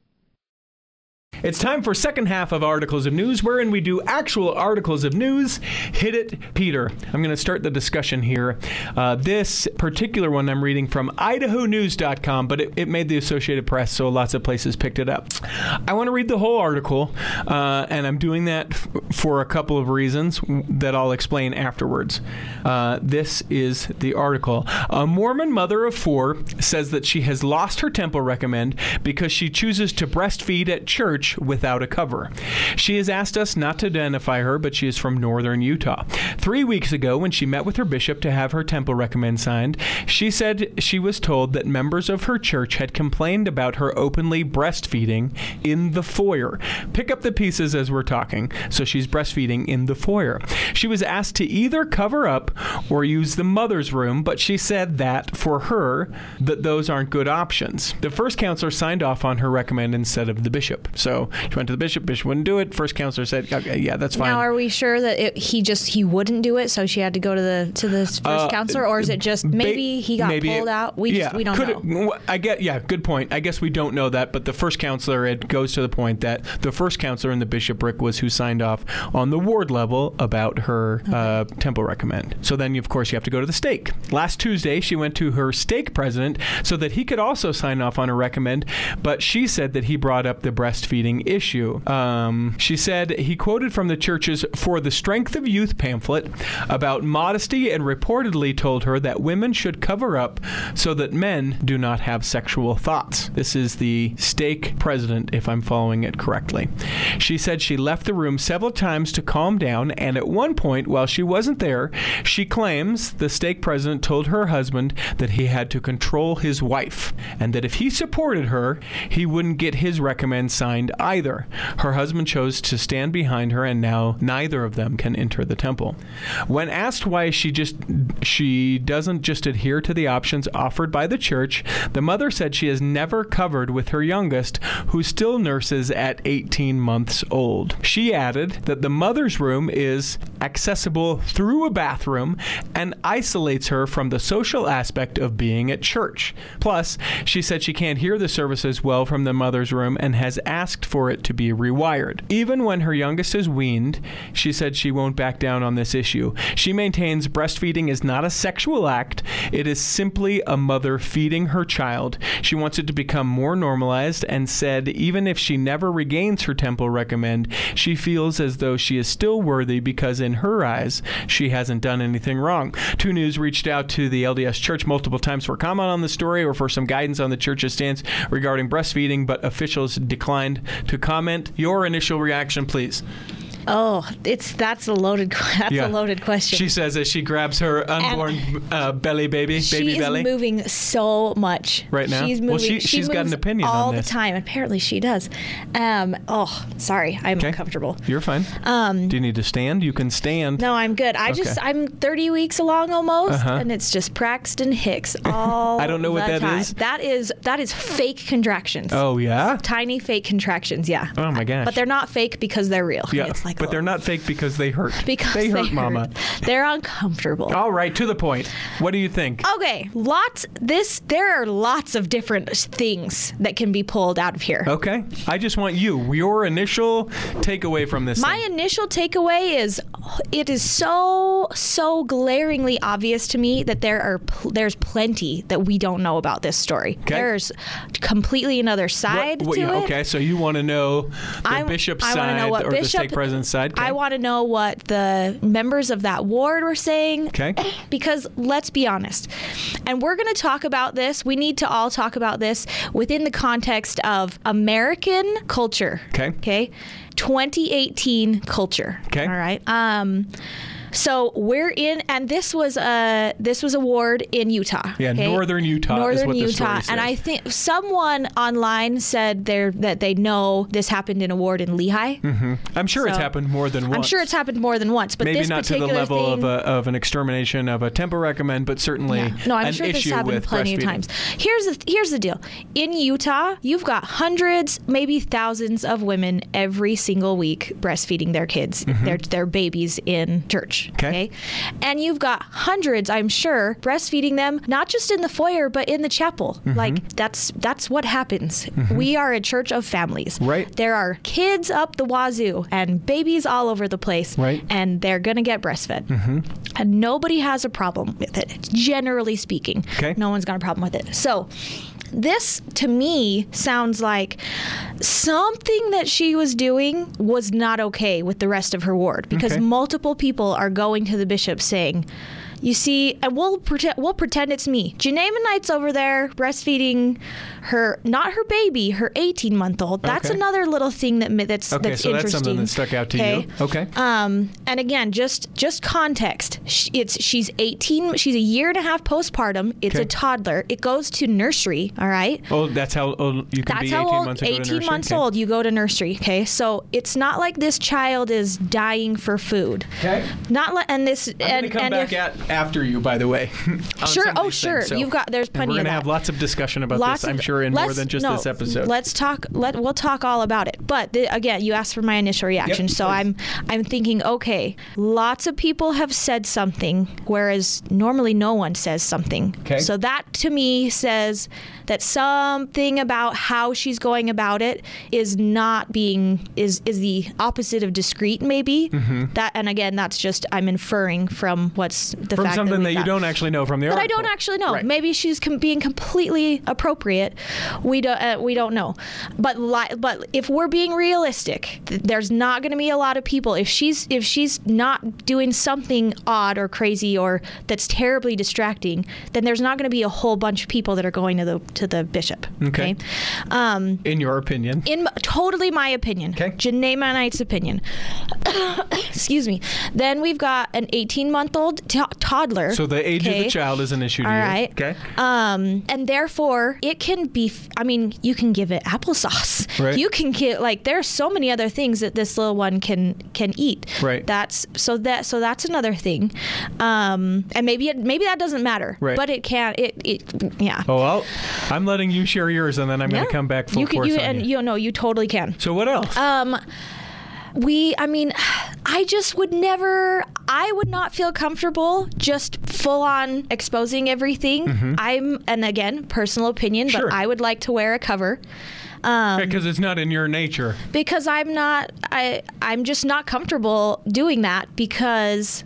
It's time for second half of Articles of News, wherein we do actual Articles of News. Hit it, Peter. I'm going to start the discussion here. Uh, this particular one I'm reading from idaho news dot com, but it, it made the Associated Press, so lots of places picked it up. I want to read the whole article, uh, and I'm doing that f for a couple of reasons that I'll explain afterwards. Uh, this is the article. A Mormon mother of four says that she has lost her temple recommend because she chooses to breastfeed at church without a cover. She has asked us not to identify her, but she is from northern Utah. Three weeks ago, when she met with her bishop to have her temple recommend signed, she said she was told that members of her church had complained about her openly breastfeeding in the foyer. Pick up the pieces as we're talking. So she's breastfeeding in the foyer. She was asked to either cover up or use the mother's room, but she said that for her, that those aren't good options. The first counselor signed off on her recommend instead of the bishop. So So she went to the bishop. Bishop wouldn't do it. First counselor said, "Okay, yeah, that's fine." Now, are we sure that it, he just he wouldn't do it? So she had to go to the to the first uh, counselor, or is it just maybe he got maybe pulled it, out? We yeah, just, we don't could know. It, I get yeah, good point. I guess we don't know that, but the first counselor, it goes to the point that the first counselor in the bishopric was who signed off on the ward level about her okay. uh, temple recommend. So then, of course, you have to go to the stake. Last Tuesday, she went to her stake president so that he could also sign off on a recommend, but she said that he brought up the breastfeeding issue. Um, she said he quoted from the church's For the Strength of Youth pamphlet about modesty and reportedly told her that women should cover up so that men do not have sexual thoughts. This is the stake president, if I'm following it correctly. She said she left the room several times to calm down, and at one point, while she wasn't there, she claims the stake president told her husband that he had to control his wife and that if he supported her, he wouldn't get his recommend signed either. Her husband chose to stand behind her, and now neither of them can enter the temple. When asked why she just she doesn't just adhere to the options offered by the church, the mother said she has never covered with her youngest, who still nurses at eighteen months old. She added that the mother's room is accessible through a bathroom and isolates her from the social aspect of being at church. Plus, she said she can't hear the services well from the mother's room and has asked for it to be rewired. Even when her youngest is weaned, she said she won't back down on this issue. She maintains breastfeeding is not a sexual act. It is simply a mother feeding her child. She wants it to become more normalized and said even if she never regains her temple recommend, she feels as though she is still worthy because in her eyes, she hasn't done anything wrong. Two News reached out to the L D S Church multiple times for comment on the story or for some guidance on the church's stance regarding breastfeeding, but officials declined to comment. Your initial reaction, please. Oh, it's that's a loaded that's yeah. a loaded question. She says as she grabs her unborn uh, belly baby, she baby is belly. moving so much right now. She's moving. Well, she, she she's got an opinion on this all the time. Apparently, she does. Um, oh, sorry, I'm okay. uncomfortable. You're fine. Um, Do you need to stand? You can stand. No, I'm good. I okay. just I'm thirty weeks along almost, uh-huh. and it's just Braxton Hicks all. I don't know the what that time. is. That is that is fake contractions. Oh yeah, tiny fake contractions. Yeah. Oh my gosh. But they're not fake because they're real. Yeah. It's like But they're not fake because they hurt. Because they, they hurt, hurt, Mama. They're uncomfortable. All right, to the point. What do you think? Okay, lots. This there are lots of different things that can be pulled out of here. Okay, I just want you your initial takeaway from this. My thing. initial takeaway is it is so so glaringly obvious to me that there are pl there's plenty that we don't know about this story. Okay. There's completely another side what, what, to yeah, it. Okay, so you want to know the I, bishop's I side know what or bishop, the stake president. Side, okay. I want to know what the members of that ward were saying, okay. because let's be honest, and we're going to talk about this. We need to all talk about this within the context of American culture, okay, okay? twenty eighteen culture, okay, all right. Um, So we're in, and this was a this was a ward in Utah. Yeah, okay? northern Utah. Northern is what Utah, the story says. And I think someone online said there that they know this happened in a ward in Lehi. Mm-hmm. I'm sure so, it's happened more than once. I'm sure it's happened more than once, but maybe this not to the level thing, of a, of an extermination of a temple recommend, but certainly yeah. no, I'm an sure issue this happened with plenty of times. Here's the here's the deal. In Utah, you've got hundreds, maybe thousands of women every single week breastfeeding their kids, mm-hmm. their their babies in church. Okay. okay. And you've got hundreds, I'm sure, breastfeeding them, not just in the foyer, but in the chapel. Mm-hmm. Like that's that's what happens. Mm-hmm. We are a church of families. Right. There are kids up the wazoo and babies all over the place. Right. And they're gonna get breastfed. Mm-hmm. And nobody has a problem with it. Generally speaking. Okay. No one's got a problem with it. So this, to me, sounds like something that she was doing was not okay with the rest of her ward, because okay. multiple people are going to the bishop saying, you see, and we'll pretend, we'll pretend it's me. Janaimanite's over there breastfeeding her, not her baby, her eighteen-month-old. That's okay. another little thing that that's, okay, that's so interesting. Okay, so that's something that stuck out to okay. you. Okay. Um, and again, just just context. It's she's eighteen. She's a year and a half postpartum. It's okay. a toddler. It goes to nursery. All right. Oh, that's how old you can that's be. That's how old. eighteen months, eighteen months okay. old. You go to nursery. Okay. So it's not like this child is dying for food. Okay. Not like and this. I'm gonna and, come and back if, at. After you, by the way. Sure. Oh, sure. Things, so. You've got. There's plenty of. We're gonna of that. have lots of discussion about lots this. I'm sure in more than just no, this episode. Let's talk. Let we'll talk all about it. But the, again, you asked for my initial reaction, yep, so please. I'm I'm thinking, okay, lots of people have said something, whereas normally no one says something. Okay. So that to me says that something about how she's going about it is not being is is the opposite of discreet, maybe. Mm-hmm. That and again, that's just I'm inferring from what's. The from something that, that you don't actually know from the article. That I don't actually know. Right. Maybe she's com- being completely appropriate. We don't. Uh, we don't know. But li- but if we're being realistic, th- there's not going to be a lot of people. If she's if she's not doing something odd or crazy or that's terribly distracting, then there's not going to be a whole bunch of people that are going to the to the bishop. Okay. okay? Um, in your opinion. In totally my opinion. Okay. Janaemanite's opinion. Excuse me. Then we've got an eighteen-month-old. T- toddler. So the age okay. of the child is an issue to All you. All right. Okay. Um, and therefore, it can be, f- I mean, you can give it applesauce. Right. You can get, like, there are so many other things that this little one can can eat. Right. That's, so that so that's another thing. Um, and maybe it, maybe that doesn't matter. Right. But it can, it, it yeah. Oh, well, I'm letting you share yours, and then I'm yeah. going to come back full you can, force you, on and, you. You know, you totally can. So what else? Um, we, I mean... I just would never, I would not feel comfortable just full on exposing everything. Mm-hmm. I'm, and again, personal opinion, sure. but I would like to wear a cover. Um, because it's not in your nature. Because I'm not, I, I'm just not comfortable doing that because...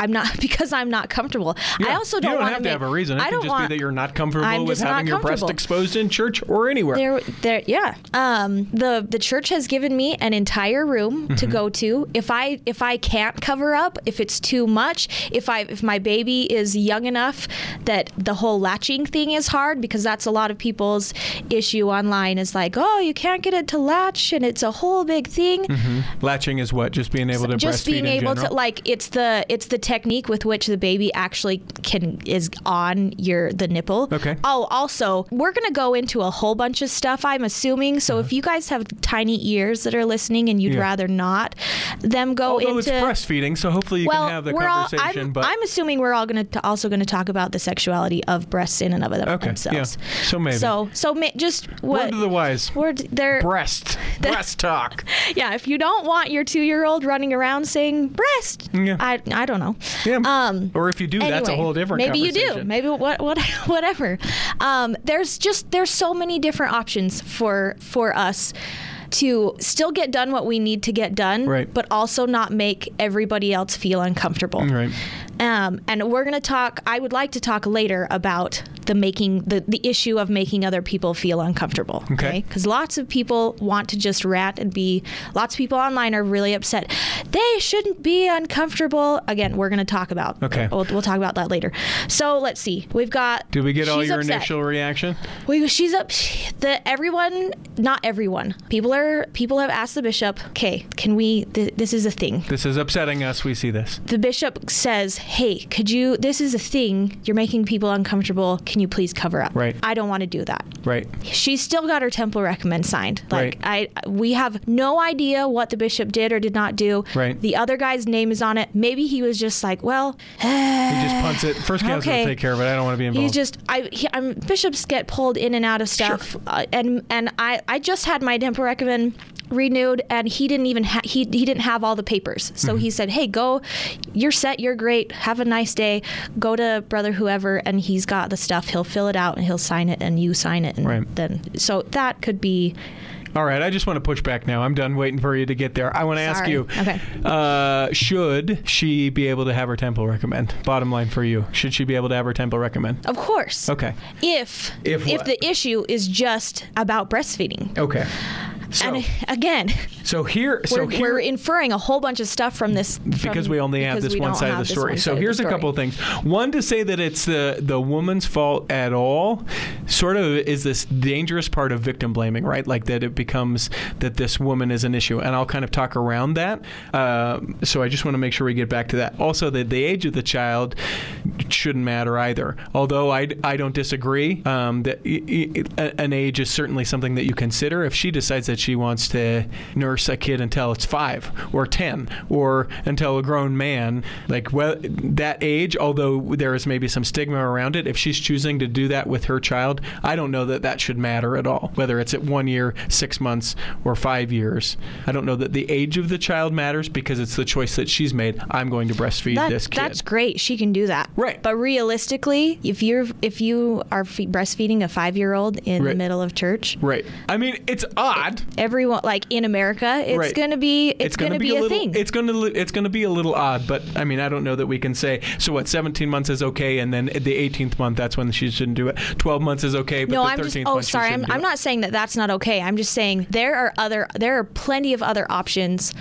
I'm not because I'm not comfortable. Yeah. I also don't, you don't want have to make, have a reason. It I don't can just want, be that you're not comfortable with having comfortable. your breast exposed in church or anywhere. There, there, yeah. Um, the the church has given me an entire room mm-hmm. to go to. If I if I can't cover up, if it's too much, if I if my baby is young enough that the whole latching thing is hard, because that's a lot of people's issue online is like, oh, you can't get it to latch and it's a whole big thing. Mm-hmm. Latching is what? Just being able to breastfeed in general? Just being able to, like, it's the it's the technique with which the baby actually can is on your the nipple. Okay. Oh, also, we're going to go into a whole bunch of stuff, I'm assuming. So uh-huh. if you guys have tiny ears that are listening and you'd yeah. rather not them go Although into... Although it's breastfeeding, so hopefully you well, can have the conversation. All, I'm, but... I'm assuming we're all going to also going to talk about the sexuality of breasts in and of them, okay. themselves. Yeah. So maybe. So, so ma- just... What, word of the wise. Word, breast. Breast talk. Yeah, if you don't want your two-year-old running around saying, breast, yeah. I, I don't know. Yeah. Um, or if you do, anyway, that's a whole different maybe conversation. Maybe you do. Maybe what, what, whatever. Um, there's just there's so many different options for for us to still get done what we need to get done, right. but also not make everybody else feel uncomfortable. Right. Um, and we're going to talk, I would like to talk later about the making the, the issue of making other people feel uncomfortable. Okay. Because okay? lots of people want to just rat and be, lots of people online are really upset. They shouldn't be uncomfortable. Again, we're going to talk about. Okay. We'll, we'll talk about that later. So let's see. We've got. Did we get all your upset. initial reaction? We she's up. The everyone, not everyone. People are people have asked the bishop. Okay, can we? Th- this is a thing. This is upsetting us. We see this. The bishop says, "Hey, could you? This is a thing. You're making people uncomfortable. Can you please cover up?" Right. I don't want to do that. Right. She's still got her temple recommend signed. Like right. I, we have no idea what the bishop did or did not do. Right. The other guy's name is on it. Maybe he was just like, well, he just punts it. First council okay. will take care of it. I don't want to be involved. He's just, I, he, I'm, bishops get pulled in and out of stuff, sure. uh, and and I, I just had my temple recommend renewed, and he didn't even ha- he he didn't have all the papers, so mm-hmm. he said, hey, go, you're set, you're great, have a nice day, go to brother whoever, and he's got the stuff. He'll fill it out and he'll sign it, and you sign it, and right. then so that could be. All right, I just want to push back now. I'm done waiting for you to get there. I want to Sorry. ask you, okay. uh, should she be able to have her temple recommend? Bottom line for you, should she be able to have her temple recommend? Of course. Okay. If if, if the issue is just about breastfeeding. Okay. So, and again, so here, so we're, here, we're inferring a whole bunch of stuff from this from, because we only have this one side of the story. So here's a couple of things. One, to say that it's the the woman's fault at all, sort of is this dangerous part of victim blaming, right? Like that it becomes that this woman is an issue, and I'll kind of talk around that. Uh, so I just want to make sure we get back to that. Also, that the age of the child shouldn't matter either. Although I, I don't disagree um, that an age is certainly something that you consider if she decides that she wants to nurse a kid until it's five or ten or until a grown man. Like, well, that age, although there is maybe some stigma around it, if she's choosing to do that with her child, I don't know that that should matter at all, whether it's at one year, six months, or five years. I don't know that the age of the child matters because it's the choice that she's made. I'm going to breastfeed that, this kid. That's great. She can do that. Right. But realistically, if you're if you are fe- breastfeeding a five-year-old in right. the middle of church. Right. I mean, it's odd. Everyone, like in America, it's right. going to be it's, it's going to be, be a, a little, thing. It's going to it's going to be a little odd, but I mean, I don't know that we can say so. What seventeen months is okay, and then the eighteenth month, that's when she shouldn't do it. Twelve months is okay, but no, the I'm thirteenth just, oh, month sorry, she shouldn't I'm, do I'm it. not saying that that's not okay. I'm just saying there are other there are plenty of other options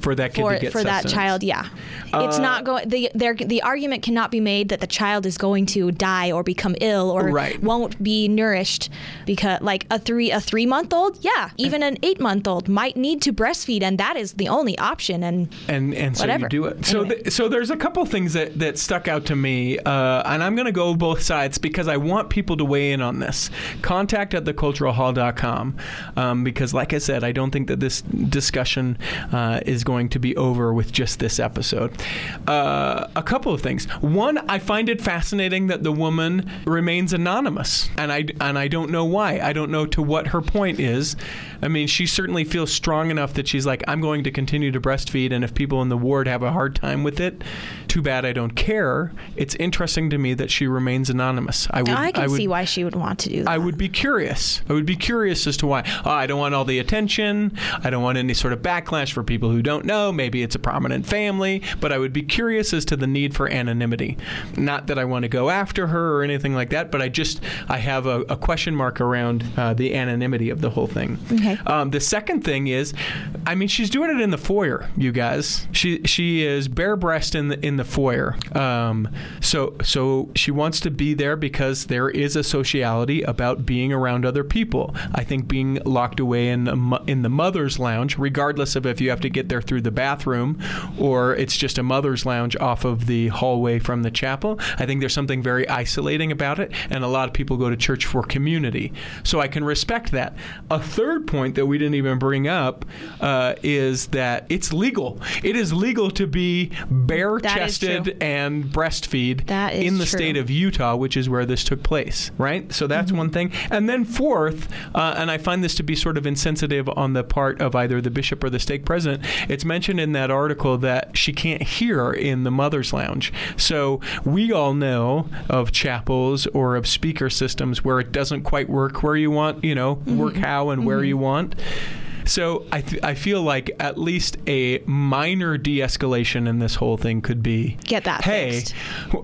for that kid for, to get for that child. Yeah, uh, it's not going. The the argument cannot be made that the child is going to die or become ill or right. won't be nourished because, like a three a three month old, yeah, even an eight-month-old might need to breastfeed, and that is the only option, and and, and so whatever. You do it. So anyway. th- so there's a couple things that, that stuck out to me, uh, and I'm going to go both sides because I want people to weigh in on this. Contact at the cultural hall dot com, um, because like I said, I don't think that this discussion uh, is going to be over with just this episode. Uh, a couple of things. One, I find it fascinating that the woman remains anonymous, and I, and I don't know why. I don't know to what her point is. I mean, she certainly feels strong enough that she's like, I'm going to continue to breastfeed, and if people in the ward have a hard time with it, too bad, I don't care. It's interesting to me that she remains anonymous. I, would, I can I would, see why she would want to do that. I would be curious. I would be curious as to why. Oh, I don't want all the attention. I don't want any sort of backlash for people who don't know. Maybe it's a prominent family, but I would be curious as to the need for anonymity. Not that I want to go after her or anything like that, but I just, I have a, a question mark around uh, the anonymity of the whole thing. Okay. Um, the second thing is, I mean, she's doing it in the foyer, you guys. She she is bare-breasted in the, in the foyer. Um, so so she wants to be there because there is a sociality about being around other people. I think being locked away in the, in the mother's lounge, regardless of if you have to get there through the bathroom or it's just a mother's lounge off of the hallway from the chapel, I think there's something very isolating about it, and a lot of people go to church for community. So I can respect that. A third point that we didn't even bring up uh, is that it's legal. It is legal to be bare-chested and breastfeed in the true. state of Utah, which is where this took place, right? So that's mm-hmm. one thing. And then fourth, uh, and I find this to be sort of insensitive on the part of either the bishop or the stake president, it's mentioned in that article that she can't hear in the mother's lounge. So we all know of chapels or of speaker systems where it doesn't quite work where you want, you know, mm-hmm. work how and mm-hmm. where you want. So I th I feel like at least a minor de-escalation in this whole thing could be, get that hey, fixed.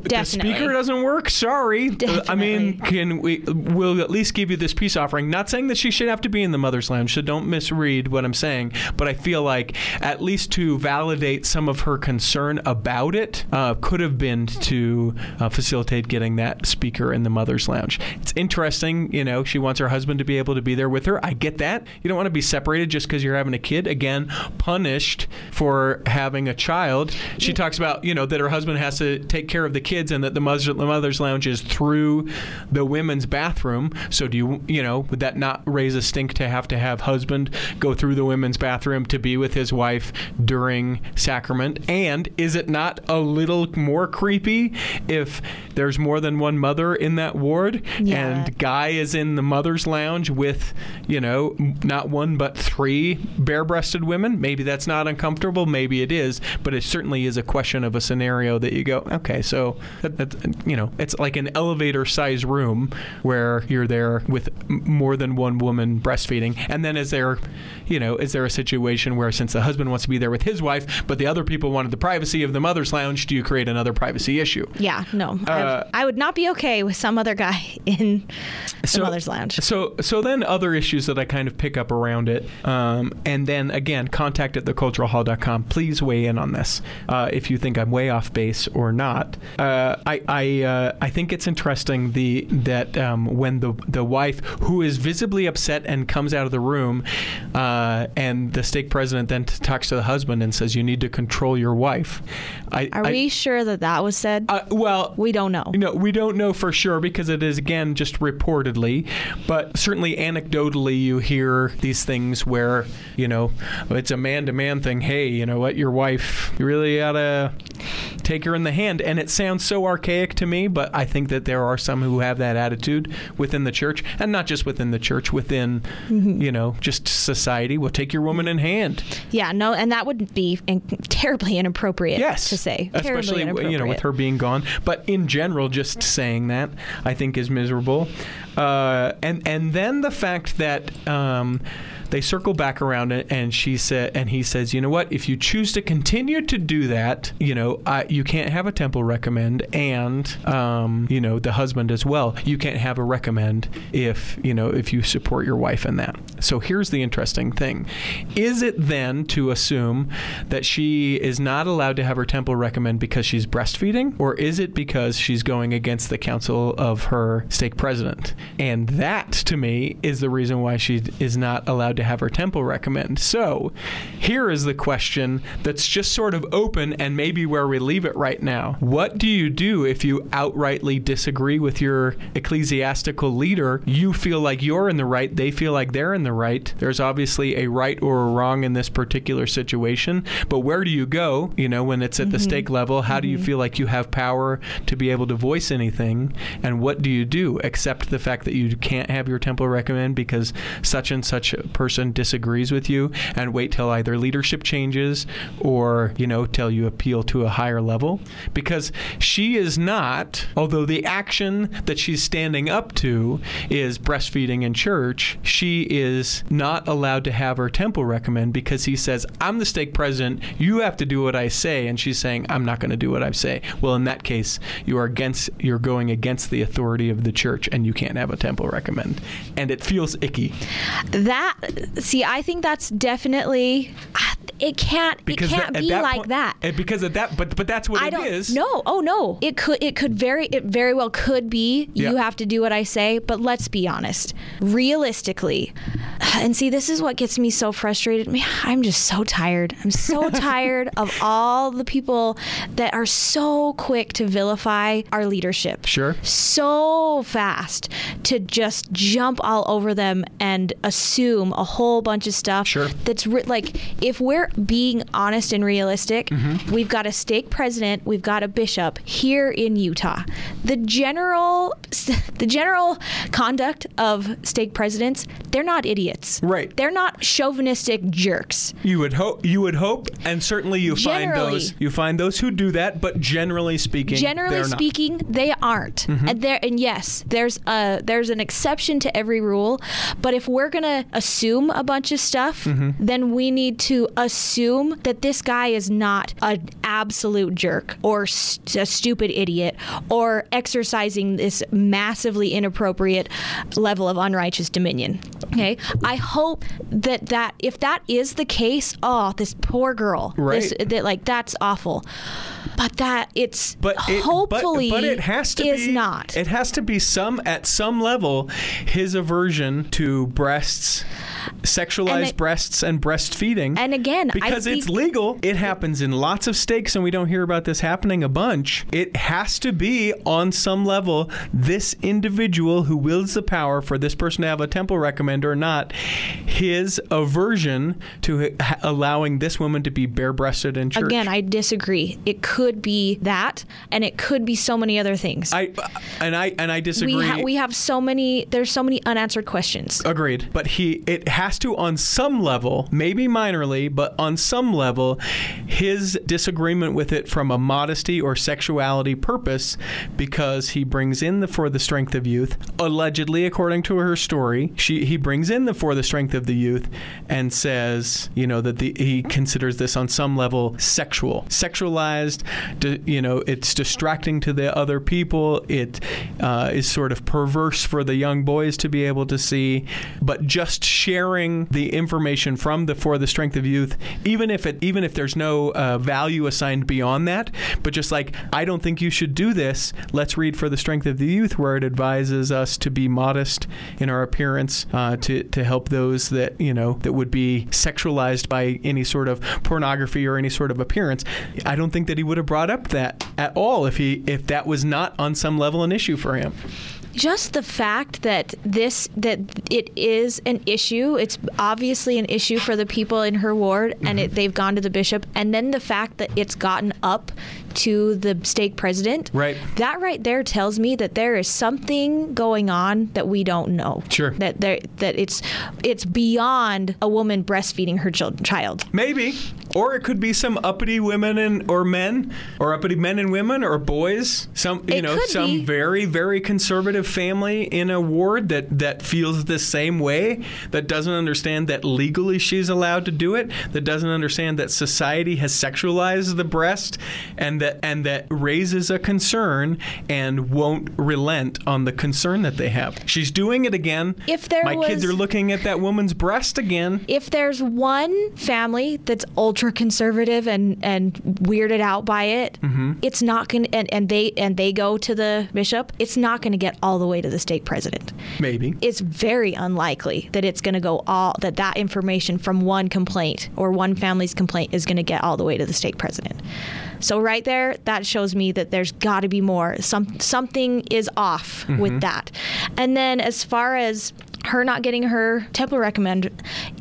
The speaker doesn't work. Sorry. Definitely. I mean, can we, we'll at least give you this peace offering. Not saying that she should have to be in the Mother's Lounge, so don't misread what I'm saying. But I feel like at least to validate some of her concern about it uh, could have been to uh, facilitate getting that speaker in the Mother's Lounge. It's interesting. You know, she wants her husband to be able to be there with her. I get that. You don't want to be separated just because you're having a kid. Again, punished for having a child. She talks about, you know, that her husband has to take care of the kids and that the Mother's Lounge is through the women's bathroom. So do you, you know, would that not raise a stink to have to have husband go through the women's bathroom to be with his wife during sacrament? And is it not a little more creepy if there's more than one mother in that ward? Yeah. And guy is in the Mother's Lounge with, you know, not one but three bare-breasted women? Maybe that's not uncomfortable. Maybe it is. But it certainly is a question of a scenario that you go, okay, so, that, that, you know, it's like an elevator-sized room where you're there with more than one woman breastfeeding. And then is there, you know, is there a situation where since the husband wants to be there with his wife, but the other people wanted the privacy of the Mother's Lounge, do you create another privacy issue? Yeah, no. Uh, I, I would not be okay with some other guy in the so, Mother's Lounge. So, so then other issues that I kind of pick up around it, um, and then, again, contact at the cultural hall dot com. Please weigh in on this uh, if you think I'm way off base or not. Uh, I I, uh, I think it's interesting the that um, when the, the wife, who is visibly upset and comes out of the room, uh, and the stake president then talks to the husband and says, you need to control your wife. I, Are I, we sure that that was said? Uh, well, we don't know. No, we don't know for sure because it is, again, just reportedly, but certainly anecdotally you hear these things where, you know, it's a man-to-man thing. Hey, you know what, your wife, you really gotta take her in the hand. And it sounds so archaic to me, but I think that there are some who have that attitude within the church, and not just within the church, within, mm-hmm. you know, just society. Well, take your woman in hand. Yeah, no, and that would be in terribly inappropriate yes, to say. Especially, you know, with her being gone. But in general, just saying that, I think, is miserable. Uh, and, and then the fact that um, they circle back around it, and she said, and he says, you know what, if you choose to continue to do that, you know, I, you can't have a temple recommend, and, um, you know, the husband as well, you can't have a recommend if, you know, if you support your wife in that. So here's the interesting thing. Is it then to assume that she is not allowed to have her temple recommend because she's breastfeeding, or is it because she's going against the counsel of her stake president? And that, to me, is the reason why she is not allowed to have her temple recommend. So here is the question that's just sort of open and maybe where we leave it right now. What do you do if you outrightly disagree with your ecclesiastical leader? You feel like you're in the right. They feel like they're in the right. There's obviously a right or a wrong in this particular situation, but where do you go, you know, when it's at mm-hmm. the stake level? How mm-hmm. do you feel like you have power to be able to voice anything? And what do you do except the fact that you can't have your temple recommend because such and such a person disagrees with you, and wait till either leadership changes or, you know, till you appeal to a higher level? Because she is not, although the action that she's standing up to is breastfeeding in church, she is not allowed to have her temple recommend because he says, I'm the stake president, you have to do what I say. And she's saying, I'm not going to do what I say. Well, in that case, you are against, you're going against the authority of the church, and you can't have a temple recommend. And it feels icky. That, see, I think that's definitely, it can't, because it can't that, be that like point, that. Because of that, but but that's what I it don't, is. No, oh no, it could, it could very, it very well could be. Yeah. You have to do what I say. But let's be honest, realistically, and see, this is what gets me so frustrated. Man, I'm just so tired. I'm so tired of all the people that are so quick to vilify our leadership. Sure. So fast to just jump all over them and assume a whole bunch of stuff. Sure. That's re- like if we're we're being honest and realistic, mm-hmm. we've got a stake president, we've got a bishop here in Utah. The general, the general conduct of stake presidents, they're not idiots. Right. They're not chauvinistic jerks. You would hope. You would hope, and certainly you generally, find those. You find those who do that, but generally speaking, generally they're speaking, not. they aren't. Mm-hmm. And there, and yes, there's a there's an exception to every rule, but if we're gonna assume a bunch of stuff, mm-hmm. then we need to assume that this guy is not an absolute jerk or st- a stupid idiot or exercising this massively inappropriate level of unrighteous dominion. Okay, I hope that that if that is the case, oh, this poor girl, right? This, that like that's awful. But that it's but it, hopefully but, but it has to is be, not. It has to be some at some level his aversion to breasts, sexualized and breasts and breastfeeding. And again, because I think, it's legal, it happens in lots of stakes, and we don't hear about this happening a bunch. It has to be on some level this individual who wields the power for this person to have a temple recommend or not. His aversion to ha- allowing this woman to be bare-breasted in church. Again, I disagree. It could. Could be that, and it could be so many other things. I and I and I disagree. We, ha- we have so many. There's so many unanswered questions. Agreed. But he, it has to on some level, maybe minorly, but on some level, his disagreement with it from a modesty or sexuality purpose, because he brings in the for the strength of youth. Allegedly, according to her story, she he brings in the for the strength of the youth, and says, you know, that the, he considers this on some level sexual, sexualized. To, you know, it's distracting to the other people. It uh, is sort of perverse for the young boys to be able to see. But just sharing the information from the For the Strength of Youth, even if it, even if there's no uh, value assigned beyond that, but just like, I don't think you should do this. Let's read For the Strength of the Youth, where it advises us to be modest in our appearance, uh, to to help those that, you know, that would be sexualized by any sort of pornography or any sort of appearance. I don't think that he would have brought up that at all if he if that was not on some level an issue for him. Just the fact that this that it is an issue, it's obviously an issue for the people in her ward, and mm-hmm. it, they've gone to the bishop, and then the fact that it's gotten up to the stake president, right? That right there tells me that there is something going on that we don't know. Sure. That there that it's it's beyond a woman breastfeeding her child. Maybe, or it could be some uppity women and or men, or uppity men and women or boys. Some you it know some be. very very conservative family in a ward that, that feels the same way, that doesn't understand that legally she's allowed to do it, that doesn't understand that society has sexualized the breast, and that and that raises a concern and won't relent on the concern that they have. She's doing it again. If there My was, kids are looking at that woman's breast again. If there's one family that's ultra conservative and, and weirded out by it, mm-hmm. it's not gonna and, and they and they go to the bishop, it's not gonna get all the way to the state president. Maybe. It's very unlikely that it's going to go all, that that information from one complaint or one family's complaint is going to get all the way to the state president. So right there, that shows me that there's got to be more. Some, something is off mm-hmm. with that. And then as far as her not getting her temple recommend,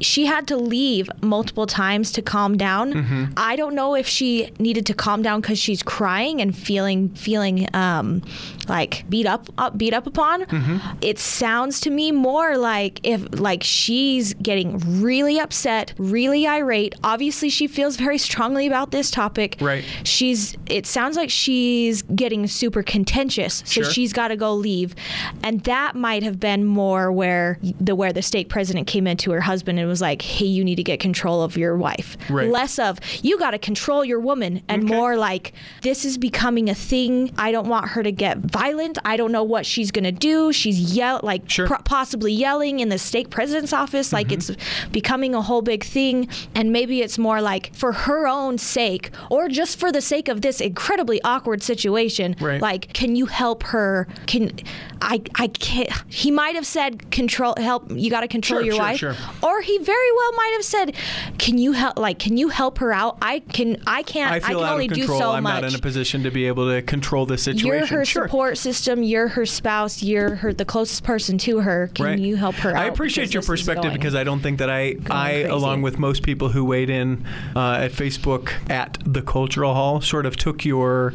she had to leave multiple times to calm down. Mm-hmm. I don't know if she needed to calm down because she's crying and feeling feeling um, like beat up, up beat up upon. Mm-hmm. It sounds to me more like if like she's getting really upset, really irate. Obviously, she feels very strongly about this topic. Right. She's. It sounds like she's getting super contentious, so sure. she's got to go leave, and that might have been more where. The where the stake president came into her husband and was like, hey, you need to get control of your wife. Right. Less of, you got to control your woman, and okay. more like, this is becoming a thing. I don't want her to get violent. I don't know what she's going to do. She's yell like sure. pro- possibly yelling in the stake president's office. Mm-hmm. Like it's becoming a whole big thing. And maybe it's more like for her own sake or just for the sake of this incredibly awkward situation. Right. Like, can you help her? Can I, I can't. He might have said control. control help you got to control sure, your sure, wife sure. Or he very well might have said, can you help like can you help her out? I can I can't I, feel I can out only of control. do so I'm much. I'm not in a position to be able to control the situation. You're her sure. support system, you're her spouse, you're her the closest person to her. Can right. you help her out? I appreciate your perspective because I don't think that I I crazy. along with most people who weighed in uh, at Facebook at the Cultural Hall sort of took your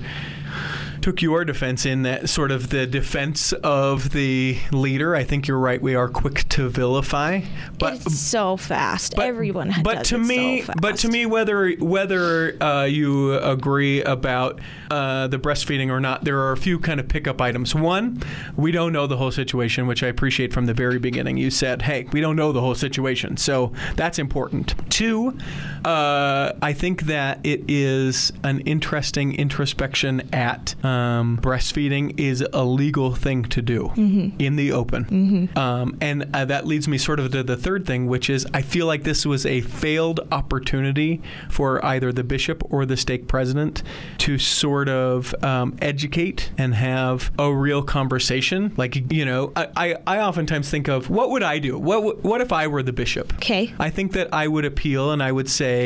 took your defense in that sort of the defense of the leader. I think you're right. We are quick to vilify, but it's so fast. But, Everyone but does to it me, so fast. But to me, whether whether uh, you agree about uh, the breastfeeding or not, there are a few kind of pickup items. One, we don't know the whole situation, which I appreciate from the very beginning. You said, hey, we don't know the whole situation. So that's important. Two, uh, I think that it is an interesting introspection at um, Um, breastfeeding is a legal thing to do mm-hmm. in the open. Mm-hmm. Um, and uh, that leads me sort of to the third thing, which is I feel like this was a failed opportunity for either the bishop or the stake president to sort of um, educate and have a real conversation. Like, you know, I, I, I oftentimes think of, what would I do? What w- What if I were the bishop? Okay. I think that I would appeal and I would say,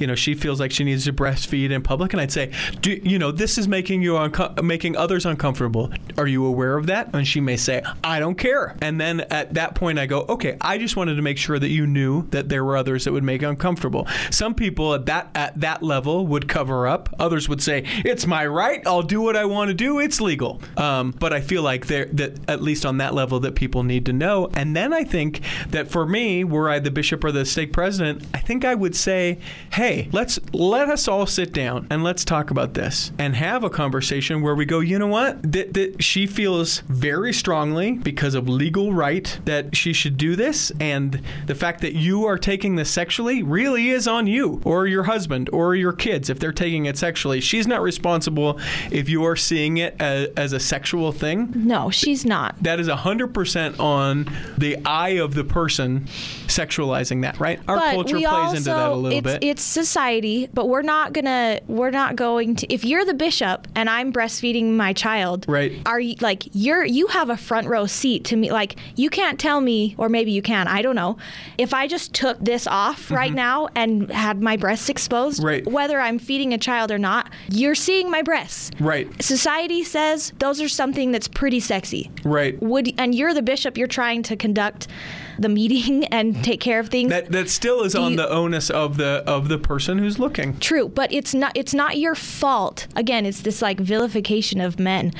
you know, she feels like she needs to breastfeed in public. And I'd say, do, you know, this is making you uncomfortable. Making others uncomfortable. Are you aware of that? And she may say, I don't care. And then at that point I go, okay, I just wanted to make sure that you knew that there were others that would make you uncomfortable. Some people at that at that level would cover up. Others would say, it's my right. I'll do what I want to do. It's legal. Um, but I feel like there that at least on that level that people need to know. And then I think that for me, were I the bishop or the stake president, I think I would say, hey, let's let us all sit down and let's talk about this and have a conversation where we go, you know what, that, that she feels very strongly because of legal right that she should do this. And the fact that you are taking this sexually really is on you or your husband or your kids if they're taking it sexually. She's not responsible if you are seeing it as, as a sexual thing. No, she's not. That is one hundred percent on the eye of the person sexualizing that, right? Our but culture plays also, into that a little it's, bit. It's society, but we're not going to, we're not going to, if you're the bishop and I'm breastfeeding my child, right? Are you like you're you have a front row seat to me? Like you can't tell me, or maybe you can. I don't know. If I just took this off mm-hmm. right now and had my breasts exposed, right. whether I'm feeding a child or not, you're seeing my breasts. Right. Society says those are something that's pretty sexy. Right. Would and you're the bishop. You're trying to conduct the meeting and take care of things. That that still is Do on you, the onus of the of the person who's looking. True, but it's not it's not your fault. Again, it's this like village. Of men.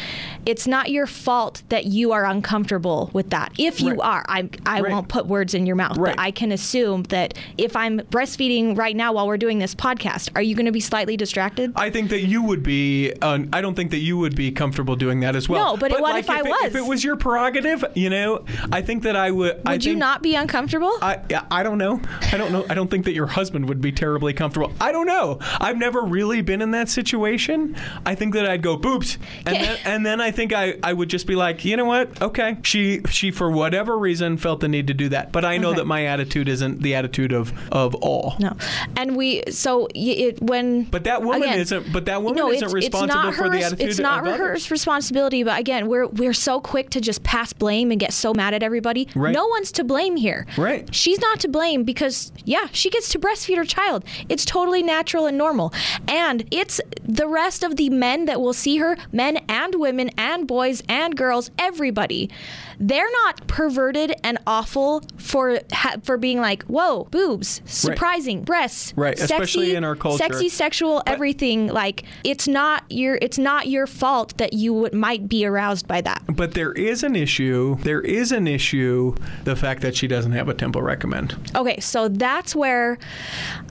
It's not your fault that you are uncomfortable with that. If you right. are, I, I right. won't put words in your mouth, right. but I can assume that if I'm breastfeeding right now while we're doing this podcast, are you going to be slightly distracted? I think that you would be, uh, I don't think that you would be comfortable doing that as well. No, but, but what like if, if I was? It, if it was your prerogative, you know, I think that I would. Would I you not be uncomfortable? I, I don't know. I don't know. I don't think that your husband would be terribly comfortable. I don't know. I've never really been in that situation. I think that I'd go, boobs. And then, and then I think I, I would just be like, you know what? Okay. She, she for whatever reason, felt the need to do that. But I know okay. that my attitude isn't the attitude of, of all. No. And we, so it, when... But that woman again, isn't But that woman no, isn't responsible for the attitude of others. It's not her, it's not her responsibility. But again, we're we're so quick to just pass blame and get so mad at everybody. Right. No one's to blame here. Right. She's not to blame because, yeah, she gets to breastfeed her child. It's totally natural and normal. And it's the rest of the men that will see her, men and women and boys and girls, everybody. They're not perverted and awful for ha- for being like, whoa, boobs, surprising, right. breasts, right? Sexy, especially in our culture, sexy, sexual, but everything. Like it's not your it's not your fault that you would, might be aroused by that. But there is an issue. There is an issue. The fact that she doesn't have a temple recommend. Okay, so that's where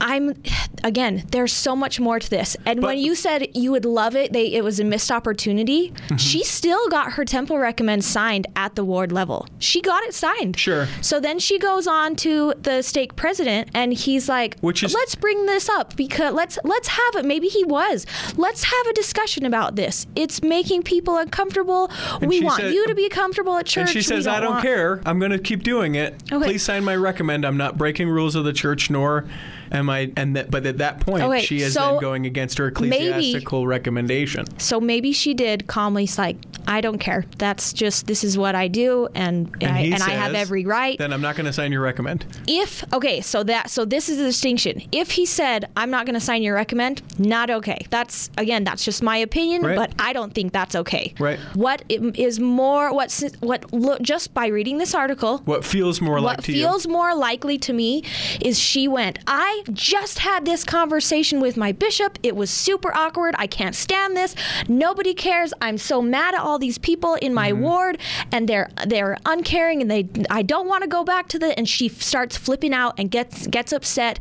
I'm. Again, there's so much more to this. And but, when you said you would love it, they it was a missed opportunity. Mm-hmm. She still got her temple recommend signed at the ward level. She got it signed. Sure. So then she goes on to the stake president and he's like, Which is, let's bring this up because let's let's have it. Maybe he was. Let's have a discussion about this. It's making people uncomfortable. We want said, you to be comfortable at church. And she says, don't I don't want... care. I'm going to keep doing it. Okay. Please sign my recommend. I'm not breaking rules of the church nor am I. And that, But at that point, okay, she is so then going against her ecclesiastical maybe, recommendation. So maybe she did calmly like, I don't care. That's just, this is what I do. do, and and, I, and says, I have every right. Then I'm not going to sign your recommend. If okay, so that so this is the distinction. If he said I'm not going to sign your recommend, not okay. That's again, that's just my opinion, right. But I don't think that's okay. Right. What is more what what look just by reading this article? What feels more like to you? What feels more likely to me is she went, I just had this conversation with my bishop. It was super awkward. I can't stand this. Nobody cares. I'm so mad at all these people in my mm-hmm. ward, and they're they're uncaring, and they I don't want to go back to the. And she starts flipping out and gets gets upset,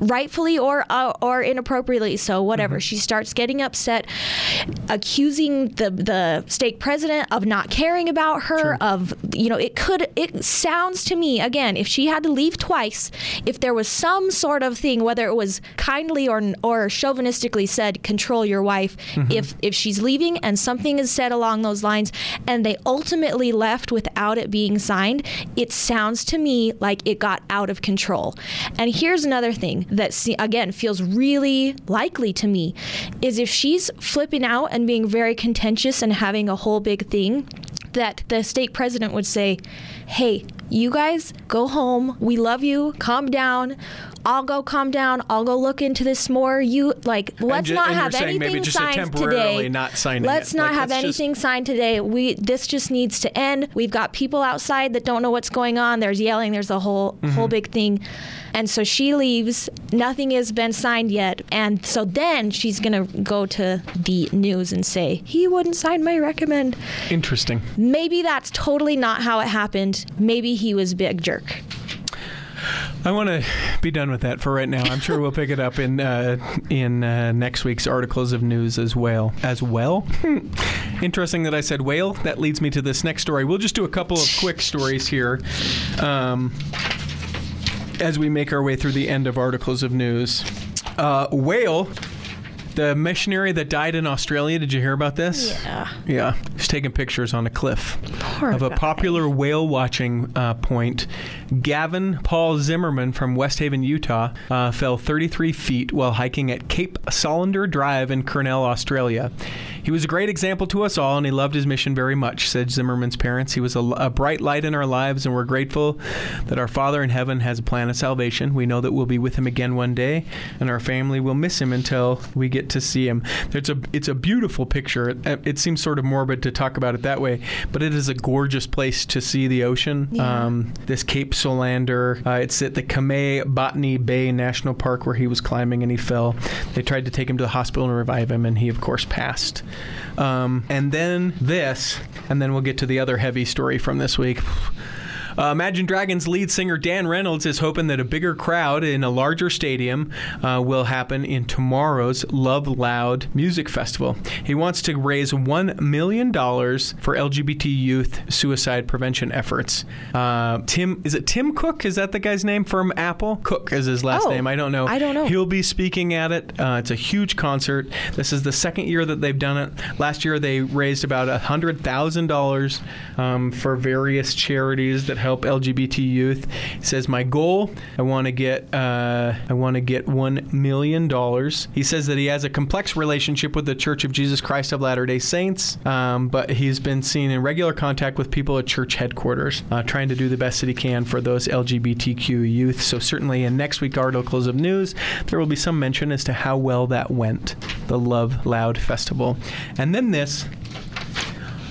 rightfully or uh, or inappropriately. So whatever, mm-hmm. she starts getting upset, accusing the the stake president of not caring about her. Sure. Of you know, it could it sounds to me again if she had to leave twice, if there was some sort of thing, whether it was kindly or or chauvinistically said, control your wife. Mm-hmm. If if she's leaving and something is said along those lines, and they ultimately left without it being signed, it sounds to me like it got out of control. And here's another thing that, see, again, feels really likely to me, is if she's flipping out and being very contentious and having a whole big thing, that the state president would say, hey, you guys go home. We love you. Calm down. I'll go calm down. I'll go look into this more. You like let's ju- not have anything signed today. Not let's it. not like, have anything just... signed today. We this just needs to end. We've got people outside that don't know what's going on. There's yelling. There's a whole mm-hmm. whole big thing. And so she leaves. Nothing has been signed yet. And so then she's gonna go to the news and say he wouldn't sign my recommend. Interesting. Maybe that's totally not how it happened. Maybe he was a big jerk. I want to be done with that for right now. I'm sure we'll pick it up in uh, in uh, next week's Articles of News as well. As well, hmm. Interesting that I said whale. That leads me to this next story. We'll just do a couple of quick stories here um, as we make our way through the end of Articles of News. Uh, whale. The missionary that died in Australia, did you hear about this? Yeah. Yeah. He's taking pictures on a cliff Poor of a guy. popular whale watching uh, point. Gavin Paul Zimmerman from West Haven, Utah, uh, fell thirty-three feet while hiking at Cape Solander Drive in Cornell, Australia. He was a great example to us all, and he loved his mission very much, said Zimmerman's parents. He was a, a bright light in our lives, and we're grateful that our Father in Heaven has a plan of salvation. We know that we'll be with him again one day, and our family will miss him until we get to see him. It's a, it's a beautiful picture. It, it seems sort of morbid to talk about it that way, but it is a gorgeous place to see the ocean. Yeah. Um, this Cape Solander, uh, it's at the Kamei Botany Bay National Park where he was climbing, and he fell. They tried to take him to the hospital and revive him, and he, of course, passed. Um, and then this, and then we'll get to the other heavy story from this week. Uh, Imagine Dragons lead singer Dan Reynolds is hoping that a bigger crowd in a larger stadium uh, will happen in tomorrow's Love Loud Music Festival. He wants to raise one million dollars for L G B T youth suicide prevention efforts. Uh, Tim, is it Tim Cook? Is that the guy's name from Apple? Cook is his last oh, name. I don't know. I don't know. He'll be speaking at it. Uh, it's a huge concert. This is the second year that they've done it. Last year they raised about one hundred thousand dollars um, for various charities that have help L G B T youth. He says, my goal, I want to get uh, I want to get one million dollars. He says that he has a complex relationship with the Church of Jesus Christ of Latter-day Saints, um, but he's been seen in regular contact with people at church headquarters, uh, trying to do the best that he can for those L G B T Q youth. So certainly in next week's Articles of News, there will be some mention as to how well that went, the Love Loud Festival. And then this...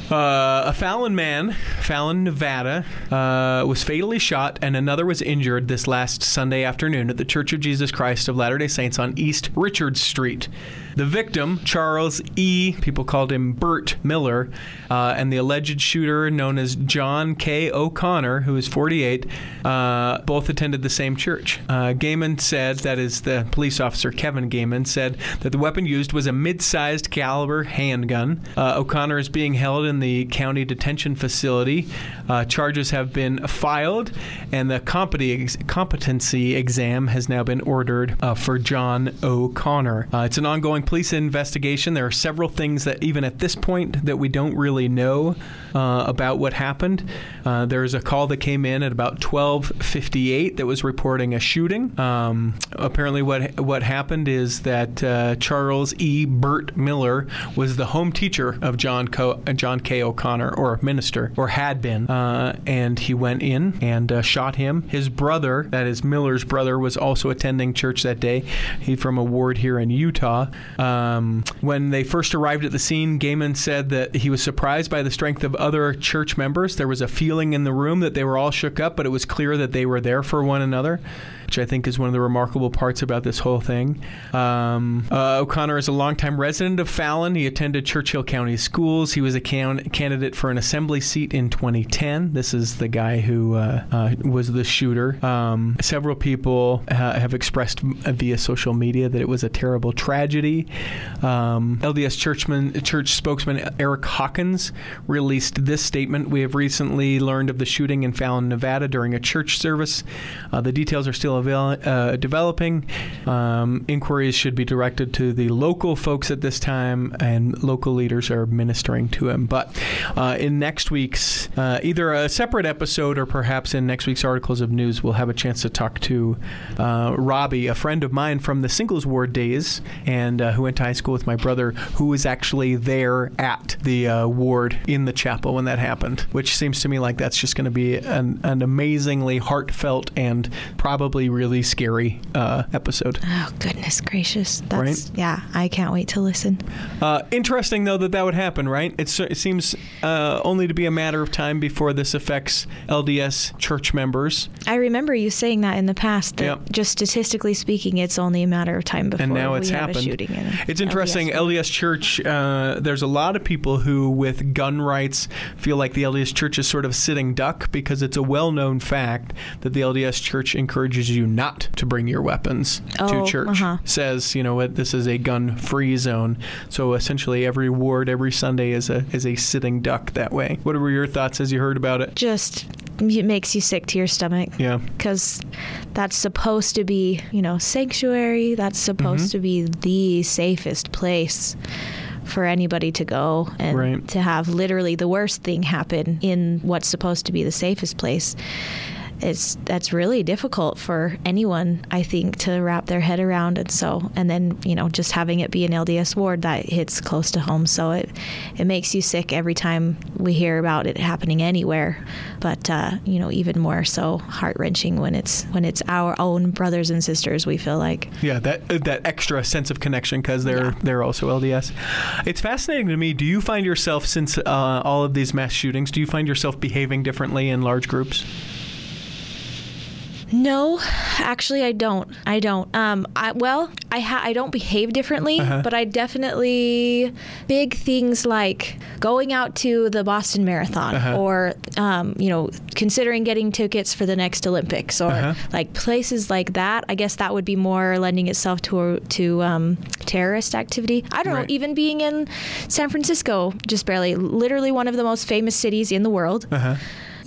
Uh, a Fallon man, Fallon, Nevada, uh, was fatally shot and another was injured this last Sunday afternoon at the Church of Jesus Christ of Latter-day Saints on East Richards Street. The victim, Charles E., people called him Burt Miller, uh, and the alleged shooter known as John K. O'Connor, who is forty-eight, uh, both attended the same church. Uh, Gaiman said, that is the police officer Kevin Gaiman, said that the weapon used was a mid-sized caliber handgun. Uh, O'Connor is being held in the county detention facility. Uh, charges have been filed, and the competency exam has now been ordered uh, for John O'Connor. Uh, it's an ongoing police investigation. There are several things that, even at this point, that we don't really know uh, about what happened. Uh, there's a call that came in at about twelve fifty-eight that was reporting a shooting. Um, apparently what what happened is that uh, Charles E. Burt Miller was the home teacher of John Co- John K. O'Connor, or minister, or had been, uh, and he went in and uh, shot him. His brother, that is Miller's brother, was also attending church that day. He's from a ward here in Utah. Um, when they first arrived at the scene, Gaiman said that he was surprised by the strength of other church members. There was a feeling in the room that they were all shook up, but it was clear that they were there for one another, which I think is one of the remarkable parts about this whole thing. Um, uh, O'Connor is a longtime resident of Fallon. He attended Churchill County Schools. He was a can- candidate for an assembly seat in twenty ten. This is the guy who uh, uh, was the shooter. Um, several people uh, have expressed via social media that it was a terrible tragedy. Um, L D S churchman, church spokesman Eric Hawkins released this statement. We have recently learned of the shooting in Fallon, Nevada during a church service. Uh, the details are still Uh, developing. Um, inquiries should be directed to the local folks at this time, and local leaders are ministering to him. But uh, in next week's, uh, either a separate episode or perhaps in next week's Articles of News, we'll have a chance to talk to uh, Robbie, a friend of mine from the singles ward days, and uh, who went to high school with my brother, who was actually there at the uh, ward in the chapel when that happened, which seems to me like that's just going to be an, an amazingly heartfelt and probably really scary uh, episode. Oh, goodness gracious. That's, right? Yeah, I can't wait to listen. Uh, interesting, though, that that would happen, right? It's, it seems uh, only to be a matter of time before this affects L D S church members. I remember you saying that in the past, that yep. just statistically speaking, it's only a matter of time before and now it's we happened. have a shooting. In it's interesting. L D S, L D S Church, uh, there's a lot of people who, with gun rights, feel like the L D S Church is sort of sitting duck, because it's a well-known fact that the L D S Church encourages you you not to bring your weapons oh, to church. Uh-huh. Says, you know what, this is a gun-free zone. So essentially every ward, every Sunday is a is a sitting duck that way. What were your thoughts as you heard about it? Just, it makes you sick to your stomach. Yeah. Because that's supposed to be, you know, sanctuary. That's supposed mm-hmm. to be the safest place for anybody to go, and right. to have literally the worst thing happen in what's supposed to be the safest place. It's that's really difficult for anyone, I think, to wrap their head around. And so, and then, you know, just having it be an L D S ward, that hits close to home. So it, it makes you sick every time we hear about it happening anywhere. But, uh, you know, even more so heart-wrenching when it's when it's our own brothers and sisters, we feel like. Yeah, that that extra sense of connection, because they're, yeah. they're also L D S. It's fascinating to me. Do you find yourself, since uh, all of these mass shootings, do you find yourself behaving differently in large groups? No, actually, I don't. I don't. Um, I, well, I ha- I don't behave differently, uh-huh. but I definitely big things like going out to the Boston Marathon, uh-huh. or um, you know, considering getting tickets for the next Olympics, or uh-huh. like places like that. I guess that would be more lending itself to to um, terrorist activity. I don't right. know. Even being in San Francisco, just barely, literally one of the most famous cities in the world. Uh-huh.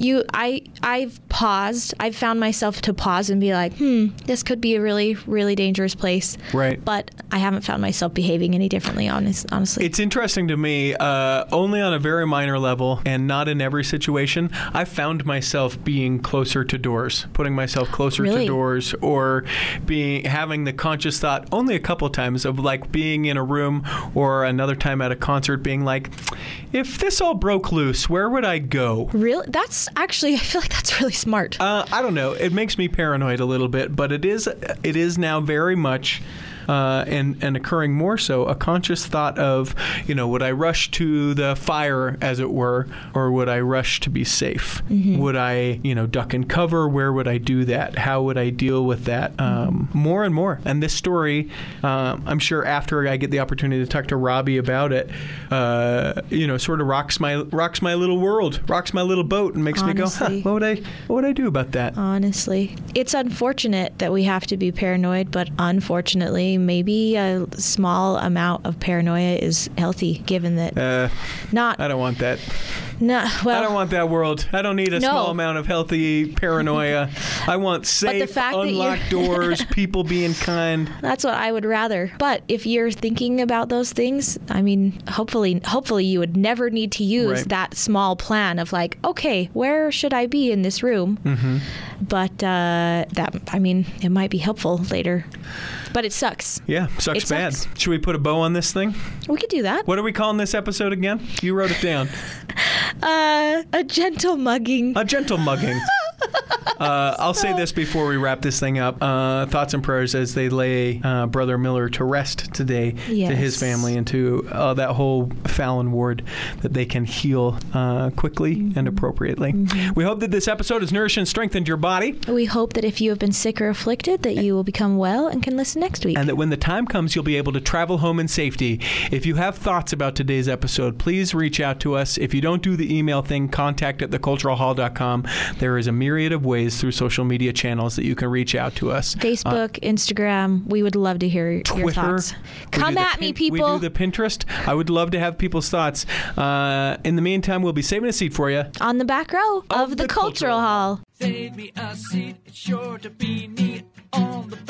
You, I, I've paused. I've found myself to pause and be like, hmm, this could be a really, really dangerous place. Right. But I haven't found myself behaving any differently, honest, honestly. It's interesting to me, uh, only on a very minor level and not in every situation, I found myself being closer to doors, putting myself closer really? to doors, or being having the conscious thought only a couple times of like being in a room, or another time at a concert being like, if this all broke loose, where would I go? Really? That's Actually, I feel like that's really smart. Uh, I don't know. It makes me paranoid a little bit, but it is it is now very much... Uh, and, and occurring more so, a conscious thought of, you know, would I rush to the fire, as it were, or would I rush to be safe? Mm-hmm. Would I, you know, duck and cover? Where would I do that? How would I deal with that? Um, more and more. And this story, uh, I'm sure after I get the opportunity to talk to Robbie about it, uh, you know, sort of rocks my rocks my little world, rocks my little boat, and makes Honestly. me go, huh, what would I, what would I do about that? Honestly. It's unfortunate that we have to be paranoid, but unfortunately, maybe a small amount of paranoia is healthy, given that uh, not... I don't want that. No, well, I don't want that world. I don't need a no. small amount of healthy paranoia. I want safe, unlocked doors, people being kind. That's what I would rather. But if you're thinking about those things, I mean, hopefully, hopefully you would never need to use right. that small plan of like, okay, where should I be in this room? Mm-hmm. But uh, that, I mean, it might be helpful later. But it sucks. Yeah, sucks it bad. Sucks. Should we put a bow on this thing? We could do that. What are we calling this episode again? You wrote it down. Uh, a gentle mugging. A gentle mugging. Uh, I'll say this before we wrap this thing up. Uh, thoughts and prayers as they lay uh, Brother Miller to rest today, yes. to his family and to uh, that whole Fallon ward, that they can heal uh, quickly mm-hmm. and appropriately. Mm-hmm. We hope that this episode has nourished and strengthened your body. We hope that if you have been sick or afflicted, that you will become well and can listen next week. And that when the time comes, you'll be able to travel home in safety. If you have thoughts about today's episode, please reach out to us. If you don't do the email thing, contact at the cultural hall dot com. There is a myriad of ways through social media channels that you can reach out to us. Facebook, uh, Instagram. We would love to hear your Twitter, thoughts. Come at pin- me, people. We do the Pinterest. I would love to have people's thoughts. Uh, in the meantime, we'll be saving a seat for you. On the back row of, of the, the Cultural, Cultural Hall. Save me a seat. It's sure to be neat on the